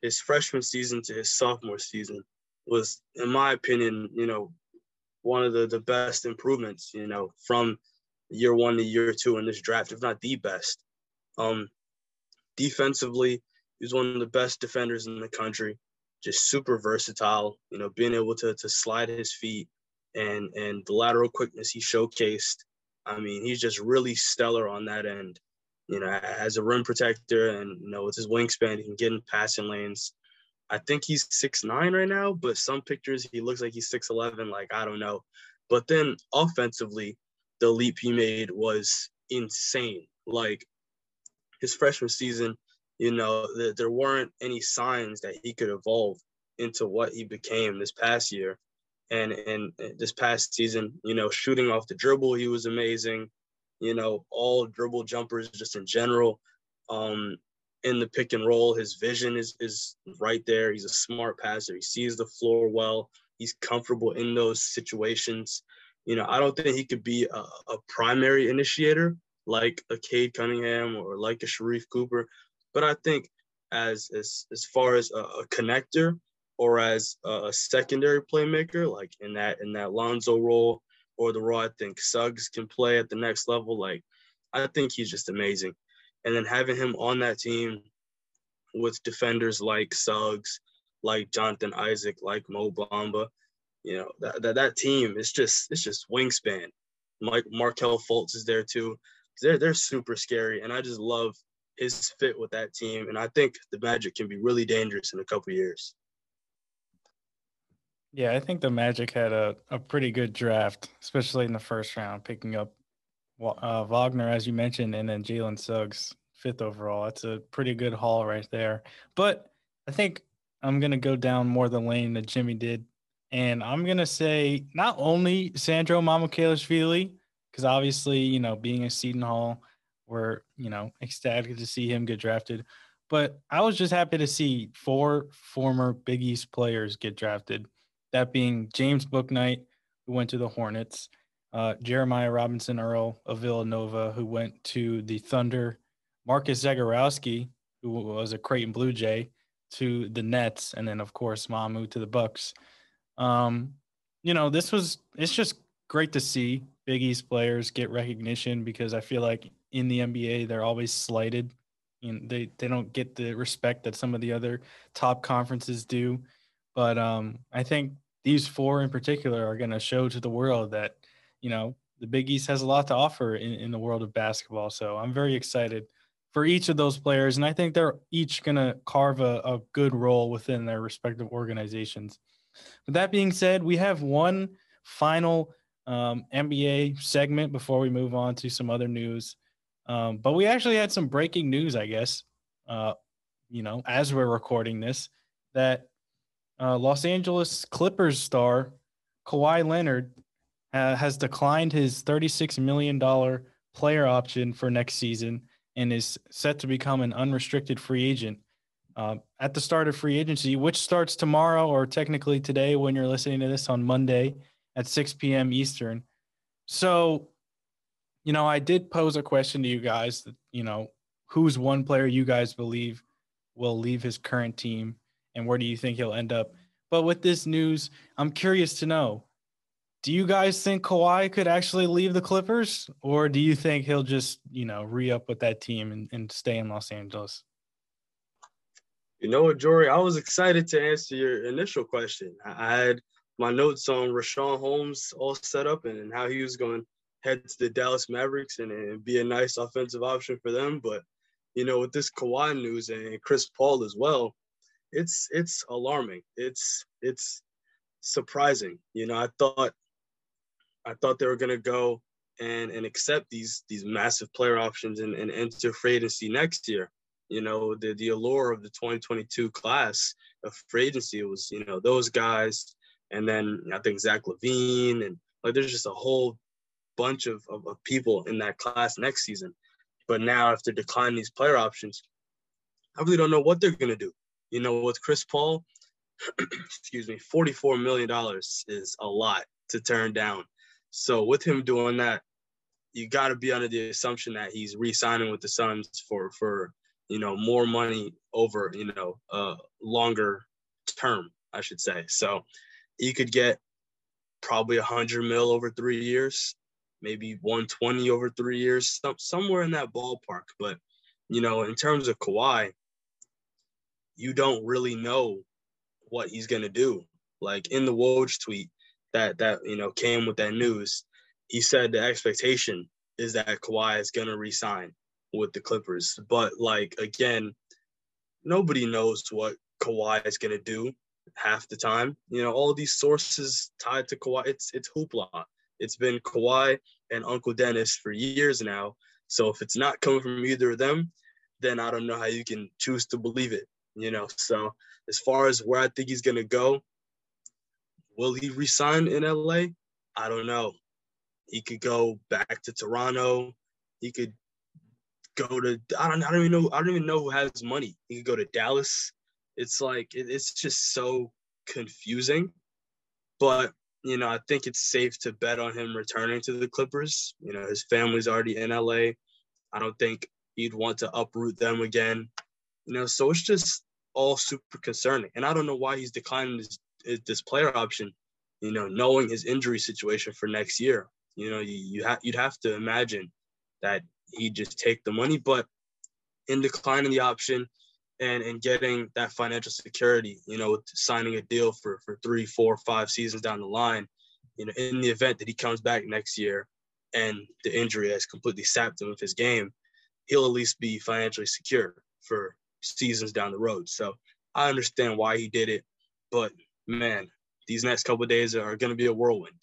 his freshman season to his sophomore season was, in my opinion, you know, one of the the best improvements, you know, from year one to year two in this draft, if not the best. Um, defensively, he's one of the best defenders in the country, just super versatile, you know, being able to to slide his feet and, and the lateral quickness he showcased. I mean, he's just really stellar on that end, you know, as a rim protector, and, you know, with his wingspan, he can get in passing lanes. I think he's six nine right now, but some pictures he looks like he's six eleven, like, I don't know. But then offensively, the leap he made was insane. Like his freshman season, you know, the, there weren't any signs that he could evolve into what he became this past year. And, and this past season, you know, shooting off the dribble, he was amazing. You know, all dribble jumpers just in general. Um, in the pick and roll, his vision is, is right there. He's a smart passer. He sees the floor well. He's comfortable in those situations. You know, I don't think he could be a, a primary initiator like a Cade Cunningham or like a Sharif Cooper, but I think as as, as far as a, a connector or as a, a secondary playmaker, like in that in that Lonzo role or the role I think Suggs can play at the next level, like I think he's just amazing. And then having him on that team with defenders like Suggs, like Jonathan Isaac, like Mo Bamba, you know, that, that that team, it's just it's just wingspan. Mike Markelle Fultz is there too. They're they're super scary, and I just love his fit with that team. And I think the Magic can be really dangerous in a couple of years. Yeah, I think the Magic had a, a pretty good draft, especially in the first round, picking up uh, Wagner, as you mentioned, and then Jalen Suggs, fifth overall. That's a pretty good haul right there. But I think I'm going to go down more the lane that Jimmy did. And I'm going to say not only Sandro Mamukelashvili, because obviously, you know, being a Seton Hall, we're, you know, ecstatic to see him get drafted. But I was just happy to see four former Big East players get drafted, that being James Bouknight, who went to the Hornets, uh, Jeremiah Robinson Earl of Villanova, who went to the Thunder, Marcus Zagorowski, who was a Creighton Blue Jay, to the Nets, and then, of course, Mamu to the Bucks. Um, you know, this was, it's just great to see Big East players get recognition, because I feel like in the N B A, they're always slighted, and you know, they, they don't get the respect that some of the other top conferences do. But um, I think these four in particular are going to show to the world that, you know, the Big East has a lot to offer in, in the world of basketball. So I'm very excited for each of those players. And I think they're each going to carve a, a good role within their respective organizations. But that being said, we have one final um, N B A segment before we move on to some other news. Um, but we actually had some breaking news, I guess, uh, you know, as we're recording this, that uh, Los Angeles Clippers star Kawhi Leonard uh, has declined his thirty-six million dollars player option for next season and is set to become an unrestricted free agent uh, at the start of free agency, which starts tomorrow, or technically today when you're listening to this on Monday at six p.m. Eastern. So, you know, I did pose a question to you guys that, you know, who's one player you guys believe will leave his current team and where do you think he'll end up? But with this news, I'm curious to know, do you guys think Kawhi could actually leave the Clippers, or do you think he'll just, you know, re-up with that team and, and stay in Los Angeles? You know what, Jory, I was excited to answer your initial question. I had my notes on Rashawn Holmes all set up and how he was going head to the Dallas Mavericks and, and be a nice offensive option for them. But, you know, with this Kawhi news and Chris Paul as well, it's it's alarming. It's it's surprising. You know, I thought I thought they were gonna go and and accept these these massive player options and, and enter free agency next year. You know, the the allure of the twenty twenty-two class of free agency was, you know, those guys, and then I think Zach LaVine, and like there's just a whole bunch of, of, of people in that class next season. But now after declining these player options, I really don't know what they're going to do. You know, with Chris Paul, excuse me, forty-four million dollars is a lot to turn down. So with him doing that, you got to be under the assumption that he's re-signing with the Suns for, for you know, more money over, you know, a uh, longer term, I should say. So you could get probably one hundred mil over three years. Maybe one twenty over three years, somewhere in that ballpark. But, you know, in terms of Kawhi, you don't really know what he's going to do. Like in the Woj tweet that, that, you know, came with that news, he said the expectation is that Kawhi is going to re-sign with the Clippers. But, like, again, nobody knows what Kawhi is going to do half the time. You know, all these sources tied to Kawhi, it's, it's hoopla. It's been Kawhi and Uncle Dennis for years now. So if it's not coming from either of them, then I don't know how you can choose to believe it, you know? So as far as where I think he's going to go, will he resign in L A? I don't know. He could go back to Toronto. He could go to, I don't, I don't even know. I don't even know who has money. He could go to Dallas. It's like, it, it's just so confusing, but you know, I think it's safe to bet on him returning to the Clippers. You know, his family's already in L A. I don't think he'd want to uproot them again. You know, so it's just all super concerning. And I don't know why he's declining this, this player option, you know, knowing his injury situation for next year. You know, you, you ha- you'd have to imagine that he'd just take the money. But in declining the option and, and getting that financial security, you know, signing a deal for, for three, four, five seasons down the line, you know, in the event that he comes back next year and the injury has completely sapped him of his game, he'll at least be financially secure for seasons down the road. So I understand why he did it, but man, these next couple of days are going to be a whirlwind.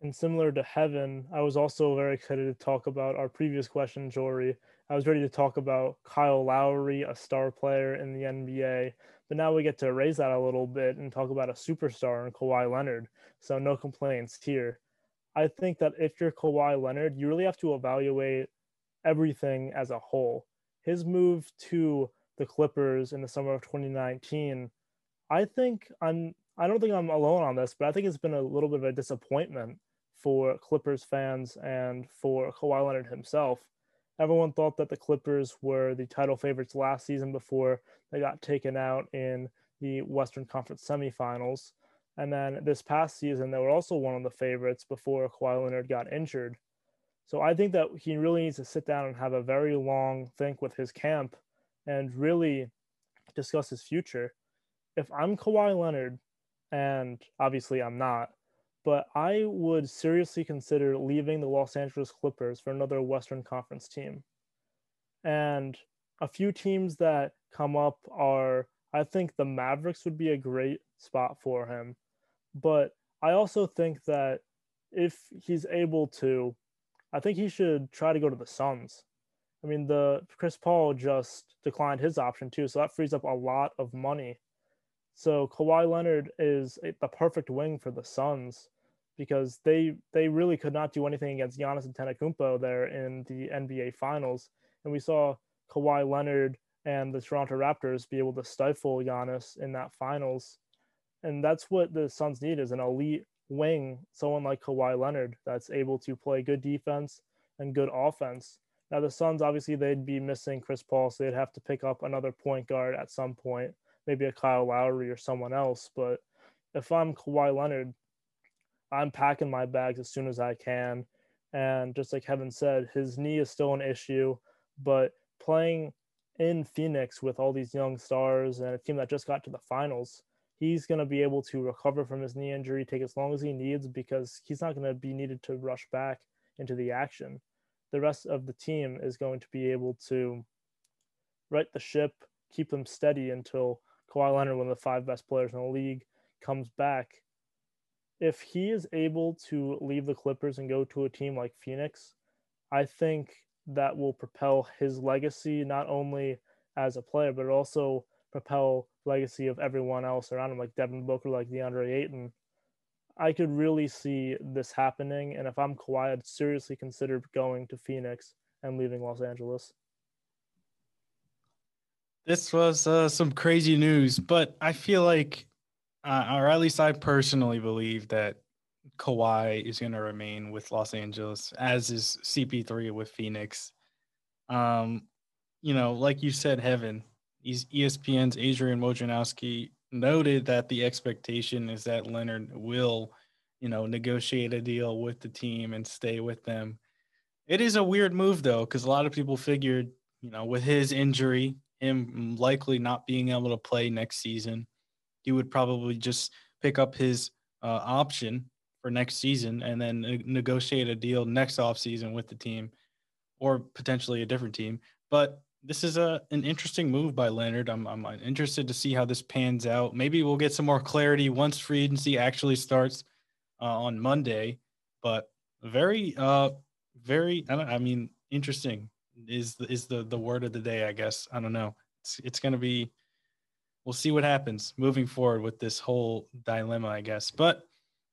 And similar to Heaven, I was also very excited to talk about our previous question, Jory. I was ready to talk about Kyle Lowry, a star player in the N B A, but now we get to raise that a little bit and talk about a superstar in Kawhi Leonard, so no complaints here. I think that if you're Kawhi Leonard, you really have to evaluate everything as a whole. His move to the Clippers in the summer of twenty nineteen, I think I'm, I don't think I'm alone on this, but I think it's been a little bit of a disappointment for Clippers fans and for Kawhi Leonard himself. Everyone thought that the Clippers were the title favorites last season before they got taken out in the Western Conference semifinals. And then this past season, they were also one of the favorites before Kawhi Leonard got injured. So I think that he really needs to sit down and have a very long think with his camp and really discuss his future. if I'm Kawhi Leonard, and obviously I'm not, but I would seriously consider leaving the Los Angeles Clippers for another Western Conference team. And a few teams that come up are, I think the Mavericks would be a great spot for him. But I also think that if he's able to, I think he should try to go to the Suns. I mean, the Chris Paul just declined his option too, so that frees up a lot of money. So Kawhi Leonard is the perfect wing for the Suns because they they really could not do anything against Giannis Antetokounmpo there in the N B A Finals. And we saw Kawhi Leonard and the Toronto Raptors be able to stifle Giannis in that Finals. And that's what the Suns need, is an elite wing, someone like Kawhi Leonard that's able to play good defense and good offense. Now the Suns, obviously they'd be missing Chris Paul, so they'd have to pick up another point guard at some point, maybe a Kyle Lowry or someone else. But if I'm Kawhi Leonard, I'm packing my bags as soon as I can. And just like Kevin said, his knee is still an issue, but playing in Phoenix with all these young stars and a team that just got to the Finals, he's going to be able to recover from his knee injury, take as long as he needs, because he's not going to be needed to rush back into the action. The rest of the team is going to be able to right the ship, keep them steady until Kawhi Leonard, one of the five best players in the league, comes back. If he is able to leave the Clippers and go to a team like Phoenix, I think that will propel his legacy, not only as a player, but also propel legacy of everyone else around him, like Devin Booker, like DeAndre Ayton. I could really see this happening, and if I'm Kawhi, I'd seriously consider going to Phoenix and leaving Los Angeles. This was uh, some crazy news, but I feel like, uh, or at least I personally believe that Kawhi is going to remain with Los Angeles, as is C P three with Phoenix. Um, you know, like you said, Heaven, E S P N's Adrian Wojnarowski noted that the expectation is that Leonard will, you know, negotiate a deal with the team and stay with them. It is a weird move, though, because a lot of people figured, you know, with his injury, him likely not being able to play next season, he would probably just pick up his uh, option for next season and then uh, negotiate a deal next offseason with the team or potentially a different team. But this is a an interesting move by Leonard. I'm I'm interested to see how this pans out. Maybe we'll get some more clarity once free agency actually starts uh, on Monday. But very, uh, very, I, don't, I mean, interesting is is the the word of the day, I guess. I don't know. It's it's going to be. We'll see what happens moving forward with this whole dilemma, I guess. But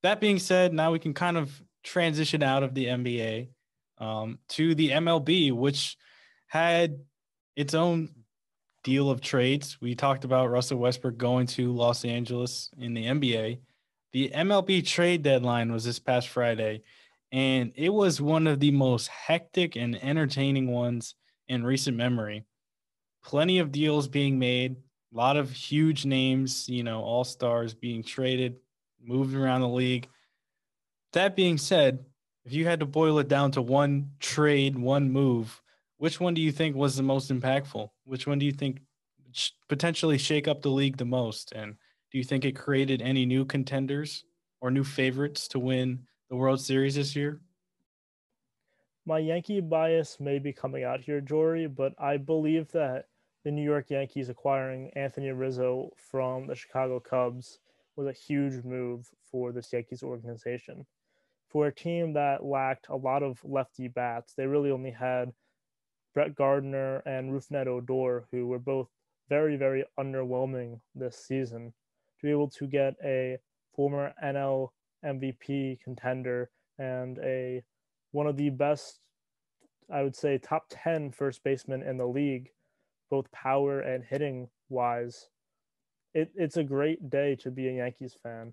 that being said, now we can kind of transition out of the N B A um, to the M L B, which had its own deal of trades. We talked about Russell Westbrook going to Los Angeles in the N B A. The M L B trade deadline was this past Friday, and it was one of the most hectic and entertaining ones in recent memory. Plenty of deals being made, a lot of huge names, you know, all-stars being traded, moved around the league. That being said, if you had to boil it down to one trade, one move, which one do you think was the most impactful? Which one do you think sh- potentially shake up the league the most? And do you think it created any new contenders or new favorites to win the World Series this year? My Yankee bias may be coming out here, Jory, but I believe that the New York Yankees acquiring Anthony Rizzo from the Chicago Cubs was a huge move for this Yankees organization. For a team that lacked a lot of lefty bats, they really only had Brett Gardner and Rougned Odor, who were both very, very underwhelming this season. To be able to get a former N L M V P contender and a one of the best, I would say, top ten first baseman in the league, both power and hitting wise, it, it's a great day to be a Yankees fan,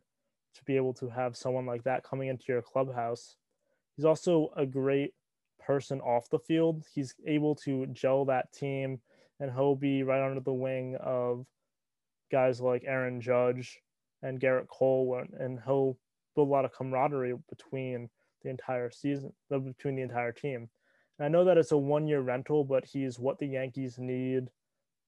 to be able to have someone like that coming into your clubhouse. He's also a great person off the field. He's able to gel that team, and he'll be right under the wing of guys like Aaron Judge and Garrett Cole, and he'll build a lot of camaraderie between the entire season, between the entire team. And I know that it's a one-year rental, but he's what the Yankees need,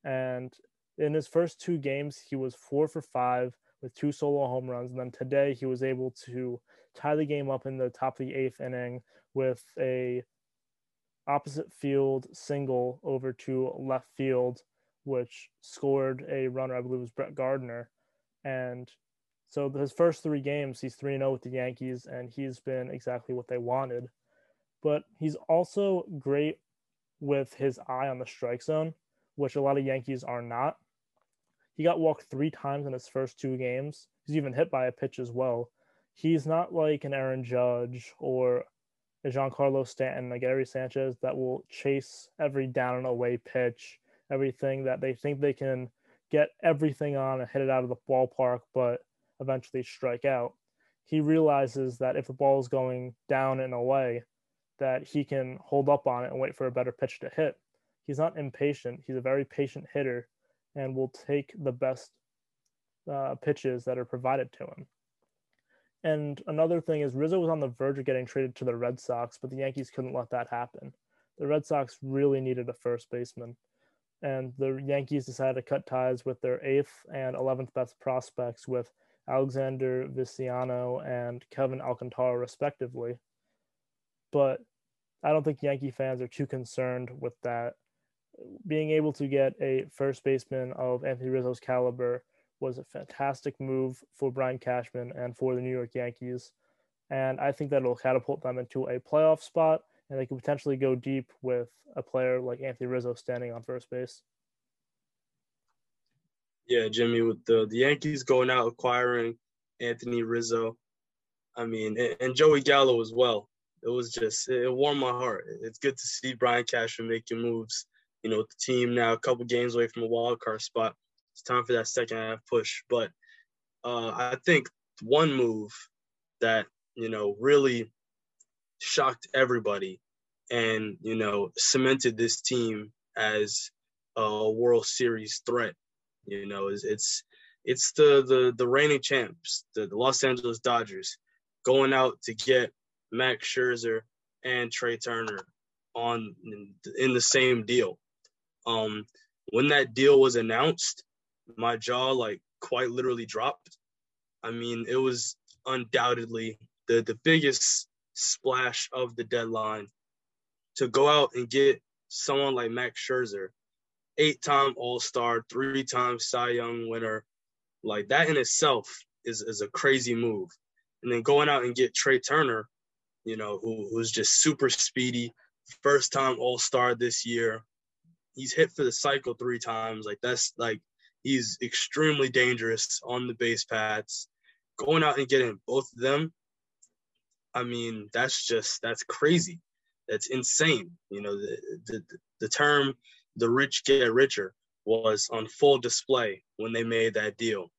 and in his first two games, he was four for five with two solo home runs. And then today he was able to tie the game up in the top of the eighth inning with a opposite field single over to left field, which scored a runner, I believe it was Brett Gardner. And so his first three games, he's three and oh with the Yankees, and he's been exactly what they wanted. But he's also great with his eye on the strike zone, which a lot of Yankees are not. He got walked three times in his first two games. He's even hit by a pitch as well. He's not like an Aaron Judge or a Giancarlo Stanton, like Gary Sanchez, that will chase every down and away pitch, everything that they think they can get everything on and hit it out of the ballpark, but eventually strike out. He realizes that if a ball is going down and away, that he can hold up on it and wait for a better pitch to hit. He's not impatient. He's a very patient hitter and will take the best uh, pitches that are provided to him. And another thing is Rizzo was on the verge of getting traded to the Red Sox, but the Yankees couldn't let that happen. The Red Sox really needed a first baseman, and the Yankees decided to cut ties with their eighth and eleventh best prospects with Alexander Viciano and Kevin Alcantara, respectively. But I don't think Yankee fans are too concerned with that. Being able to get a first baseman of Anthony Rizzo's caliber was a fantastic move for Brian Cashman and for the New York Yankees. And I think that it'll catapult them into a playoff spot, and they could potentially go deep with a player like Anthony Rizzo standing on first base. Yeah, Jimmy, with the, the Yankees going out acquiring Anthony Rizzo, I mean, and, and Joey Gallo as well. It was just, it warmed my heart. It's good to see Brian Cashman making moves. You know, with the team now a couple games away from a wild card spot, it's time for that second half push. But uh, I think one move that, you know, really shocked everybody and, you know, cemented this team as a World Series threat, you know, is it's it's the, the, the reigning champs, the, the Los Angeles Dodgers, going out to get Max Scherzer and Trey Turner on in the same deal. Um, when that deal was announced, my jaw like quite literally dropped. I mean, it was undoubtedly the, the biggest splash of the deadline to go out and get someone like Max Scherzer, eight-time All-Star, three-time Cy Young winner. Like that in itself is, is a crazy move. And then going out and get Trey Turner, you know, who, who's just super speedy, first-time All-Star this year. He's hit for the cycle three times. Like, that's, like, he's extremely dangerous on the base paths. Going out and getting both of them, I mean, that's just, that's crazy. That's insane. You know, the, the, the term, the rich get richer, was on full display when they made that deal.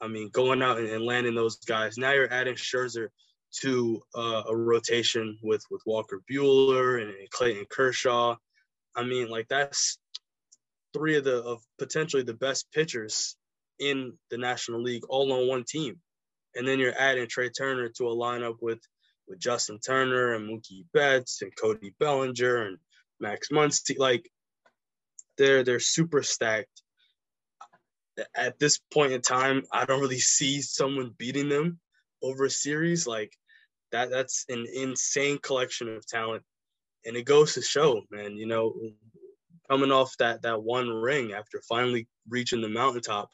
I mean, going out and, and landing those guys. Now you're adding Scherzer to uh, a rotation with, with Walker Buehler and, and Clayton Kershaw. I mean, like that's three of the of potentially the best pitchers in the National League all on one team. And then you're adding Trey Turner to a lineup with, with Justin Turner and Mookie Betts and Cody Bellinger and Max Muncy. Like they're, they're super stacked. At this point in time, I don't really see someone beating them over a series. Like that, that's an insane collection of talent. And it goes to show, man, you know, coming off that that one ring after finally reaching the mountaintop,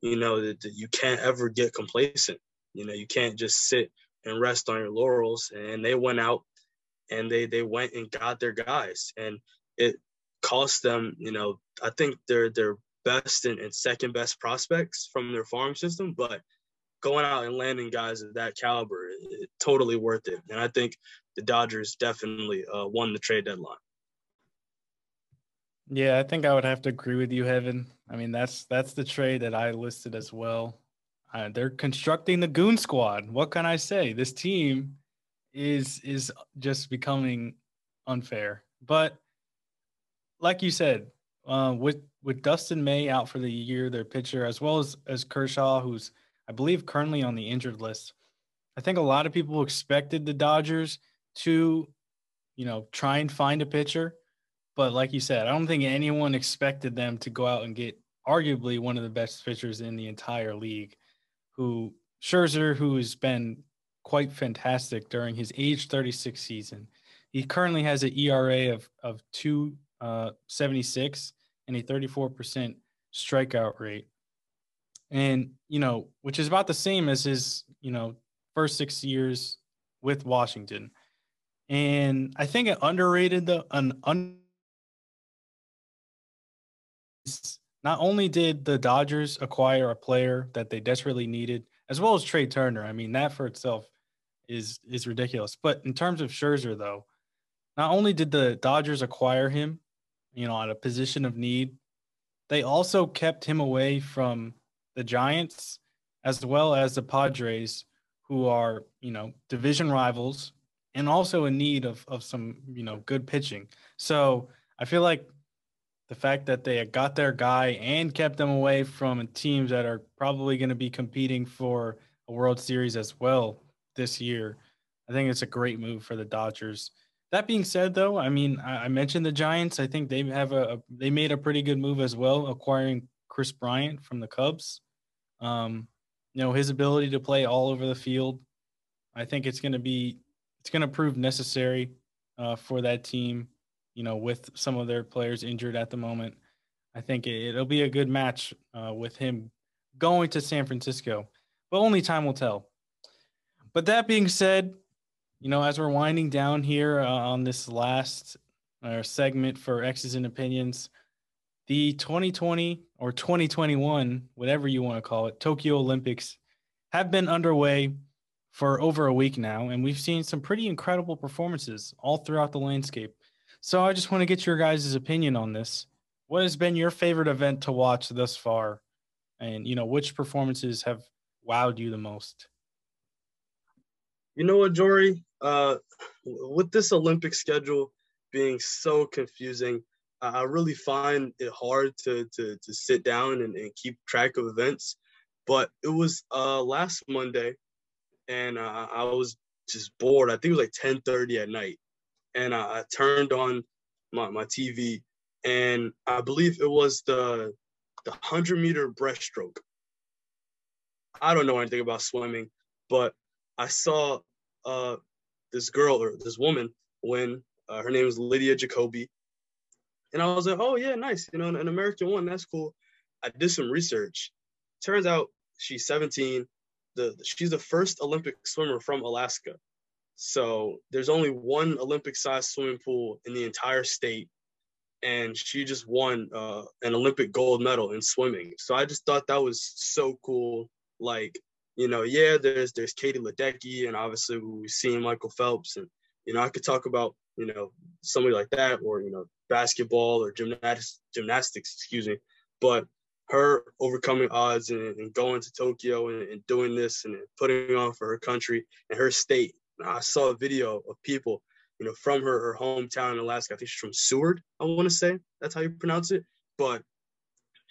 you know, that, that you can't ever get complacent. You know, you can't just sit and rest on your laurels. And they went out and they they went and got their guys. And it cost them, you know, I think their their best and, and second best prospects from their farm system. But going out and landing guys of that caliber, it, totally worth it. And I think the Dodgers definitely uh, won the trade deadline. Yeah, I think I would have to agree with you, Heaven. I mean, that's that's the trade that I listed as well. Uh, they're constructing the Goon Squad. What can I say? This team is is just becoming unfair. But like you said, uh, with with Dustin May out for the year, their pitcher, as well as as Kershaw, who's I believe currently on the injured list. I think a lot of people expected the Dodgers to, you know, try and find a pitcher. But like you said, I don't think anyone expected them to go out and get arguably one of the best pitchers in the entire league, who Scherzer, who's been quite fantastic during his age thirty-six season. He currently has an E R A of, of two seventy-six and a thirty-four percent strikeout rate. And, you know, which is about the same as his, you know, first six years with Washington. And I think an underrated, the an un. Not only did the Dodgers acquire a player that they desperately needed, as well as Trey Turner. I mean, that for itself is is ridiculous. But in terms of Scherzer, though, not only did the Dodgers acquire him, you know, at a position of need, they also kept him away from the Giants as well as the Padres, who are, you know, division rivals and also in need of of some, you know, good pitching. So I feel like the fact that they got their guy and kept them away from teams that are probably going to be competing for a World Series as well this year, I think it's a great move for the Dodgers. That being said, though, I mean, I mentioned the Giants. I think they have a they made a pretty good move as well, acquiring Chris Bryant from the Cubs. Um, you know, his ability to play all over the field, I think it's going to be it's going to prove necessary uh, for that team. You know, with some of their players injured at the moment, I think it'll be a good match uh, with him going to San Francisco, but only time will tell. But that being said, you know, as we're winding down here uh, on this last uh, segment for X's and Opinions, the twenty twenty or twenty twenty-one, whatever you want to call it, Tokyo Olympics have been underway for over a week now, and we've seen some pretty incredible performances all throughout the landscape. So I just want to get your guys' opinion on this. What has been your favorite event to watch thus far? And, you know, which performances have wowed you the most? You know what, Jory? Uh, with this Olympic schedule being so confusing, I really find it hard to, to, to sit down and, and keep track of events. But it was uh, last Monday, and uh, I was just bored. I think it was like ten thirty at night. And I turned on my, my T V, and I believe it was the the one hundred meter breaststroke. I don't know anything about swimming, but I saw uh, this girl or this woman win. Uh, her name is Lydia Jacoby. And I was like, oh, yeah, nice. You know, an American won. That's cool. I did some research. Turns out she's seventeen. The, she's the first Olympic swimmer from Alaska. So there's only one Olympic-sized swimming pool in the entire state, and she just won uh, an Olympic gold medal in swimming. So I just thought that was so cool. Like, you know, yeah, there's there's Katie Ledecky, and obviously we've seen Michael Phelps, and, you know, I could talk about, you know, somebody like that or, you know, basketball or gymnastics, gymnastics excuse me. But her overcoming odds and, and going to Tokyo and, and doing this and putting on for her country and her state. I saw a video of people, you know, from her, her hometown in Alaska. I think she's from Seward, I want to say. That's how you pronounce it. But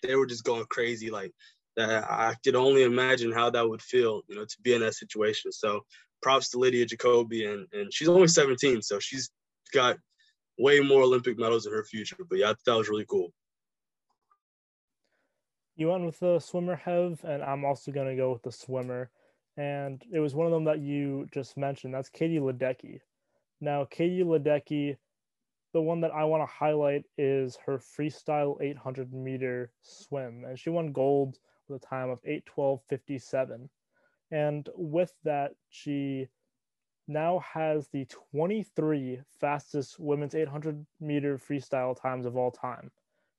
they were just going crazy. Like, that, I could only imagine how that would feel, you know, to be in that situation. So props to Lydia Jacoby. And, and she's only seventeen, so she's got way more Olympic medals in her future. But, yeah, I thought that was really cool. You went with the swimmer, Hev, and I'm also going to go with the swimmer. And it was one of them that you just mentioned. That's Katie Ledecky. Now, Katie Ledecky, the one that I want to highlight is her freestyle eight hundred meter swim. And she won gold with a time of eight twelve fifty-seven. And with that, she now has the twenty-three fastest women's eight hundred meter freestyle times of all time,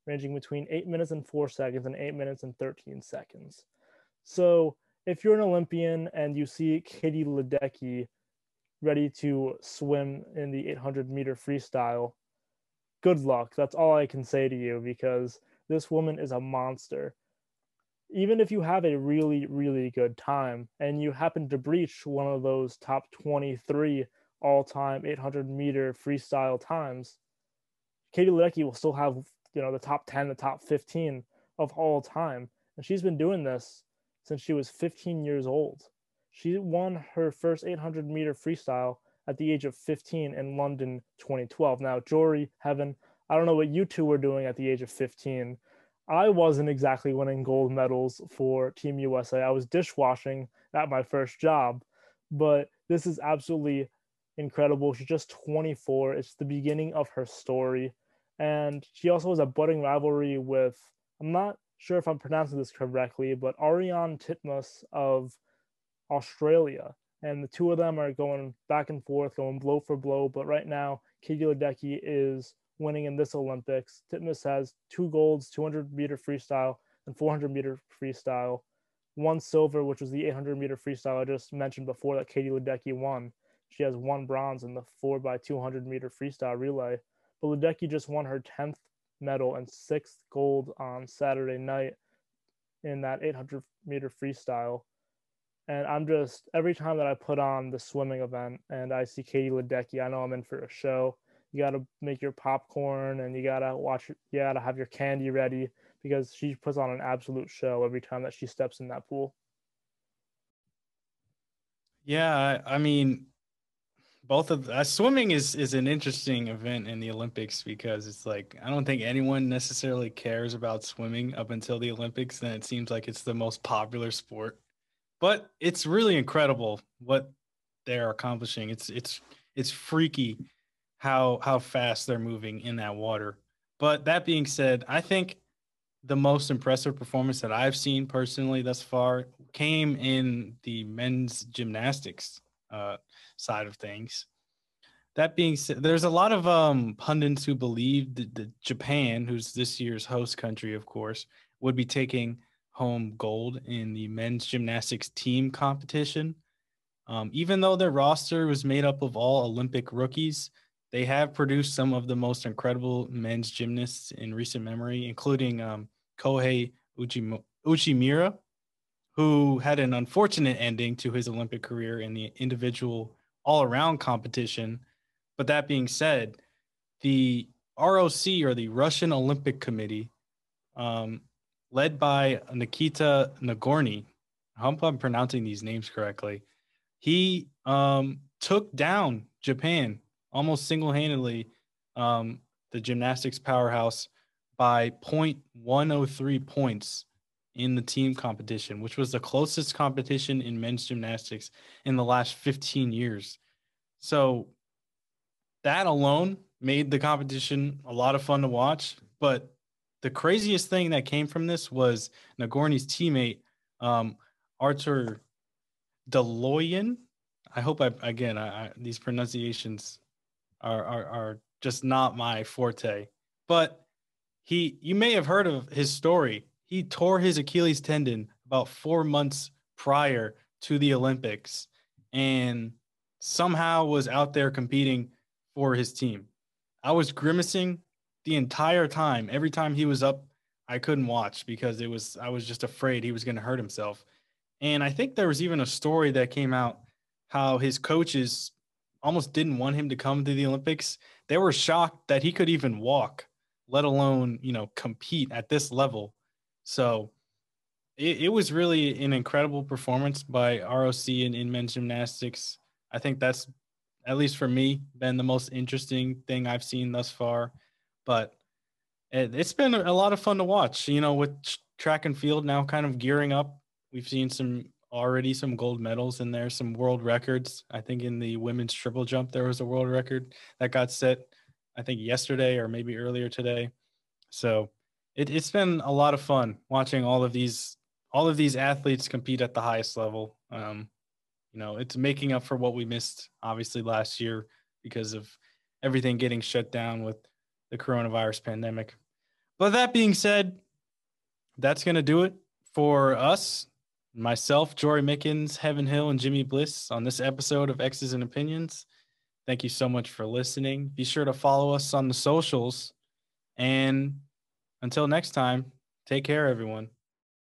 ranging between eight minutes and four seconds and eight minutes and thirteen seconds. So if you're an Olympian and you see Katie Ledecky ready to swim in the eight hundred meter freestyle, good luck. That's all I can say to you, because this woman is a monster. Even if you have a really, really good time and you happen to breach one of those top twenty-three all-time eight hundred meter freestyle times, Katie Ledecky will still have, you know, the top ten, the top fifteen of all time. And she's been doing this since she was fifteen years old. She won her first eight hundred meter freestyle at the age of fifteen in London twenty twelve. Now, Jory, Heaven, I don't know what you two were doing at the age of fifteen. I wasn't exactly winning gold medals for Team U S A. I was dishwashing at my first job, but this is absolutely incredible. She's just twenty-four. It's the beginning of her story. And she also has a budding rivalry with, I'm not sure if I'm pronouncing this correctly, but Ariane Titmus of Australia. And the two of them are going back and forth, going blow for blow. But right now, Katie Ledecky is winning in this Olympics. Titmus has two golds, two hundred meter freestyle and four hundred meter freestyle, one silver, which was the eight hundred meter freestyle I just mentioned before that Katie Ledecky won. She has one bronze in the four by two hundred meter freestyle relay. But Ledecky just won her tenth medal and sixth gold on Saturday night in that eight hundred meter freestyle. And I'm just, every time that I put on the swimming event and I see Katie Ledecky, I know I'm in for a show. You got to make your popcorn and you got to watch, you got to have your candy ready because she puts on an absolute show every time that she steps in that pool. Yeah, I mean, both of uh, swimming is, is an interesting event in the Olympics because it's like, I don't think anyone necessarily cares about swimming up until the Olympics. And it seems like it's the most popular sport, but it's really incredible what they're accomplishing. It's, it's, it's freaky how, how fast they're moving in that water. But that being said, I think the most impressive performance that I've seen personally thus far came in the men's gymnastics uh, side of things. That being said, there's a lot of um, pundits who believe that, that Japan, who's this year's host country, of course, would be taking home gold in the men's gymnastics team competition. Um, even though their roster was made up of all Olympic rookies, they have produced some of the most incredible men's gymnasts in recent memory, including um, Kohei Uchim- Uchimura, who had an unfortunate ending to his Olympic career in the individual all-around competition. But that being said, the R O C, or the Russian Olympic Committee, um, led by Nikita Nagorny, I hope I'm pronouncing these names correctly, he um, took down Japan almost single-handedly, um, the gymnastics powerhouse, by point one oh three points in the team competition, which was the closest competition in men's gymnastics in the last fifteen years. So that alone made the competition a lot of fun to watch. But the craziest thing that came from this was Nagorny's teammate, um, Artur Daloyan. I hope, I again, I, I, these pronunciations... Are, are are just not my forte. But he, you may have heard of his story. He tore his Achilles tendon about four months prior to the Olympics and somehow was out there competing for his team. I was grimacing the entire time. Every time he was up, I couldn't watch because it was, I was just afraid he was going to hurt himself. And I think there was even a story that came out how his coaches almost didn't want him to come to the Olympics. They were shocked that he could even walk, let alone, you know, compete at this level. So it, it was really an incredible performance by R O C in, in men's gymnastics. I think that's, at least for me, been the most interesting thing I've seen thus far. But it, it's been a lot of fun to watch, you know, with track and field now kind of gearing up. We've seen some already some gold medals in there, some world records. I think in the women's triple jump, there was a world record that got set, I think yesterday or maybe earlier today. So it, it's been a lot of fun watching all of these, all of these athletes compete at the highest level. Um, you know, it's making up for what we missed obviously last year because of everything getting shut down with the coronavirus pandemic. But that being said, that's going to do it for us. Myself, Jory Mickens, Heaven Hill, and Jimmy Bliss on this episode of X's and Opinions. Thank you so much for listening. Be sure to follow us on the socials. And until next time, take care, everyone.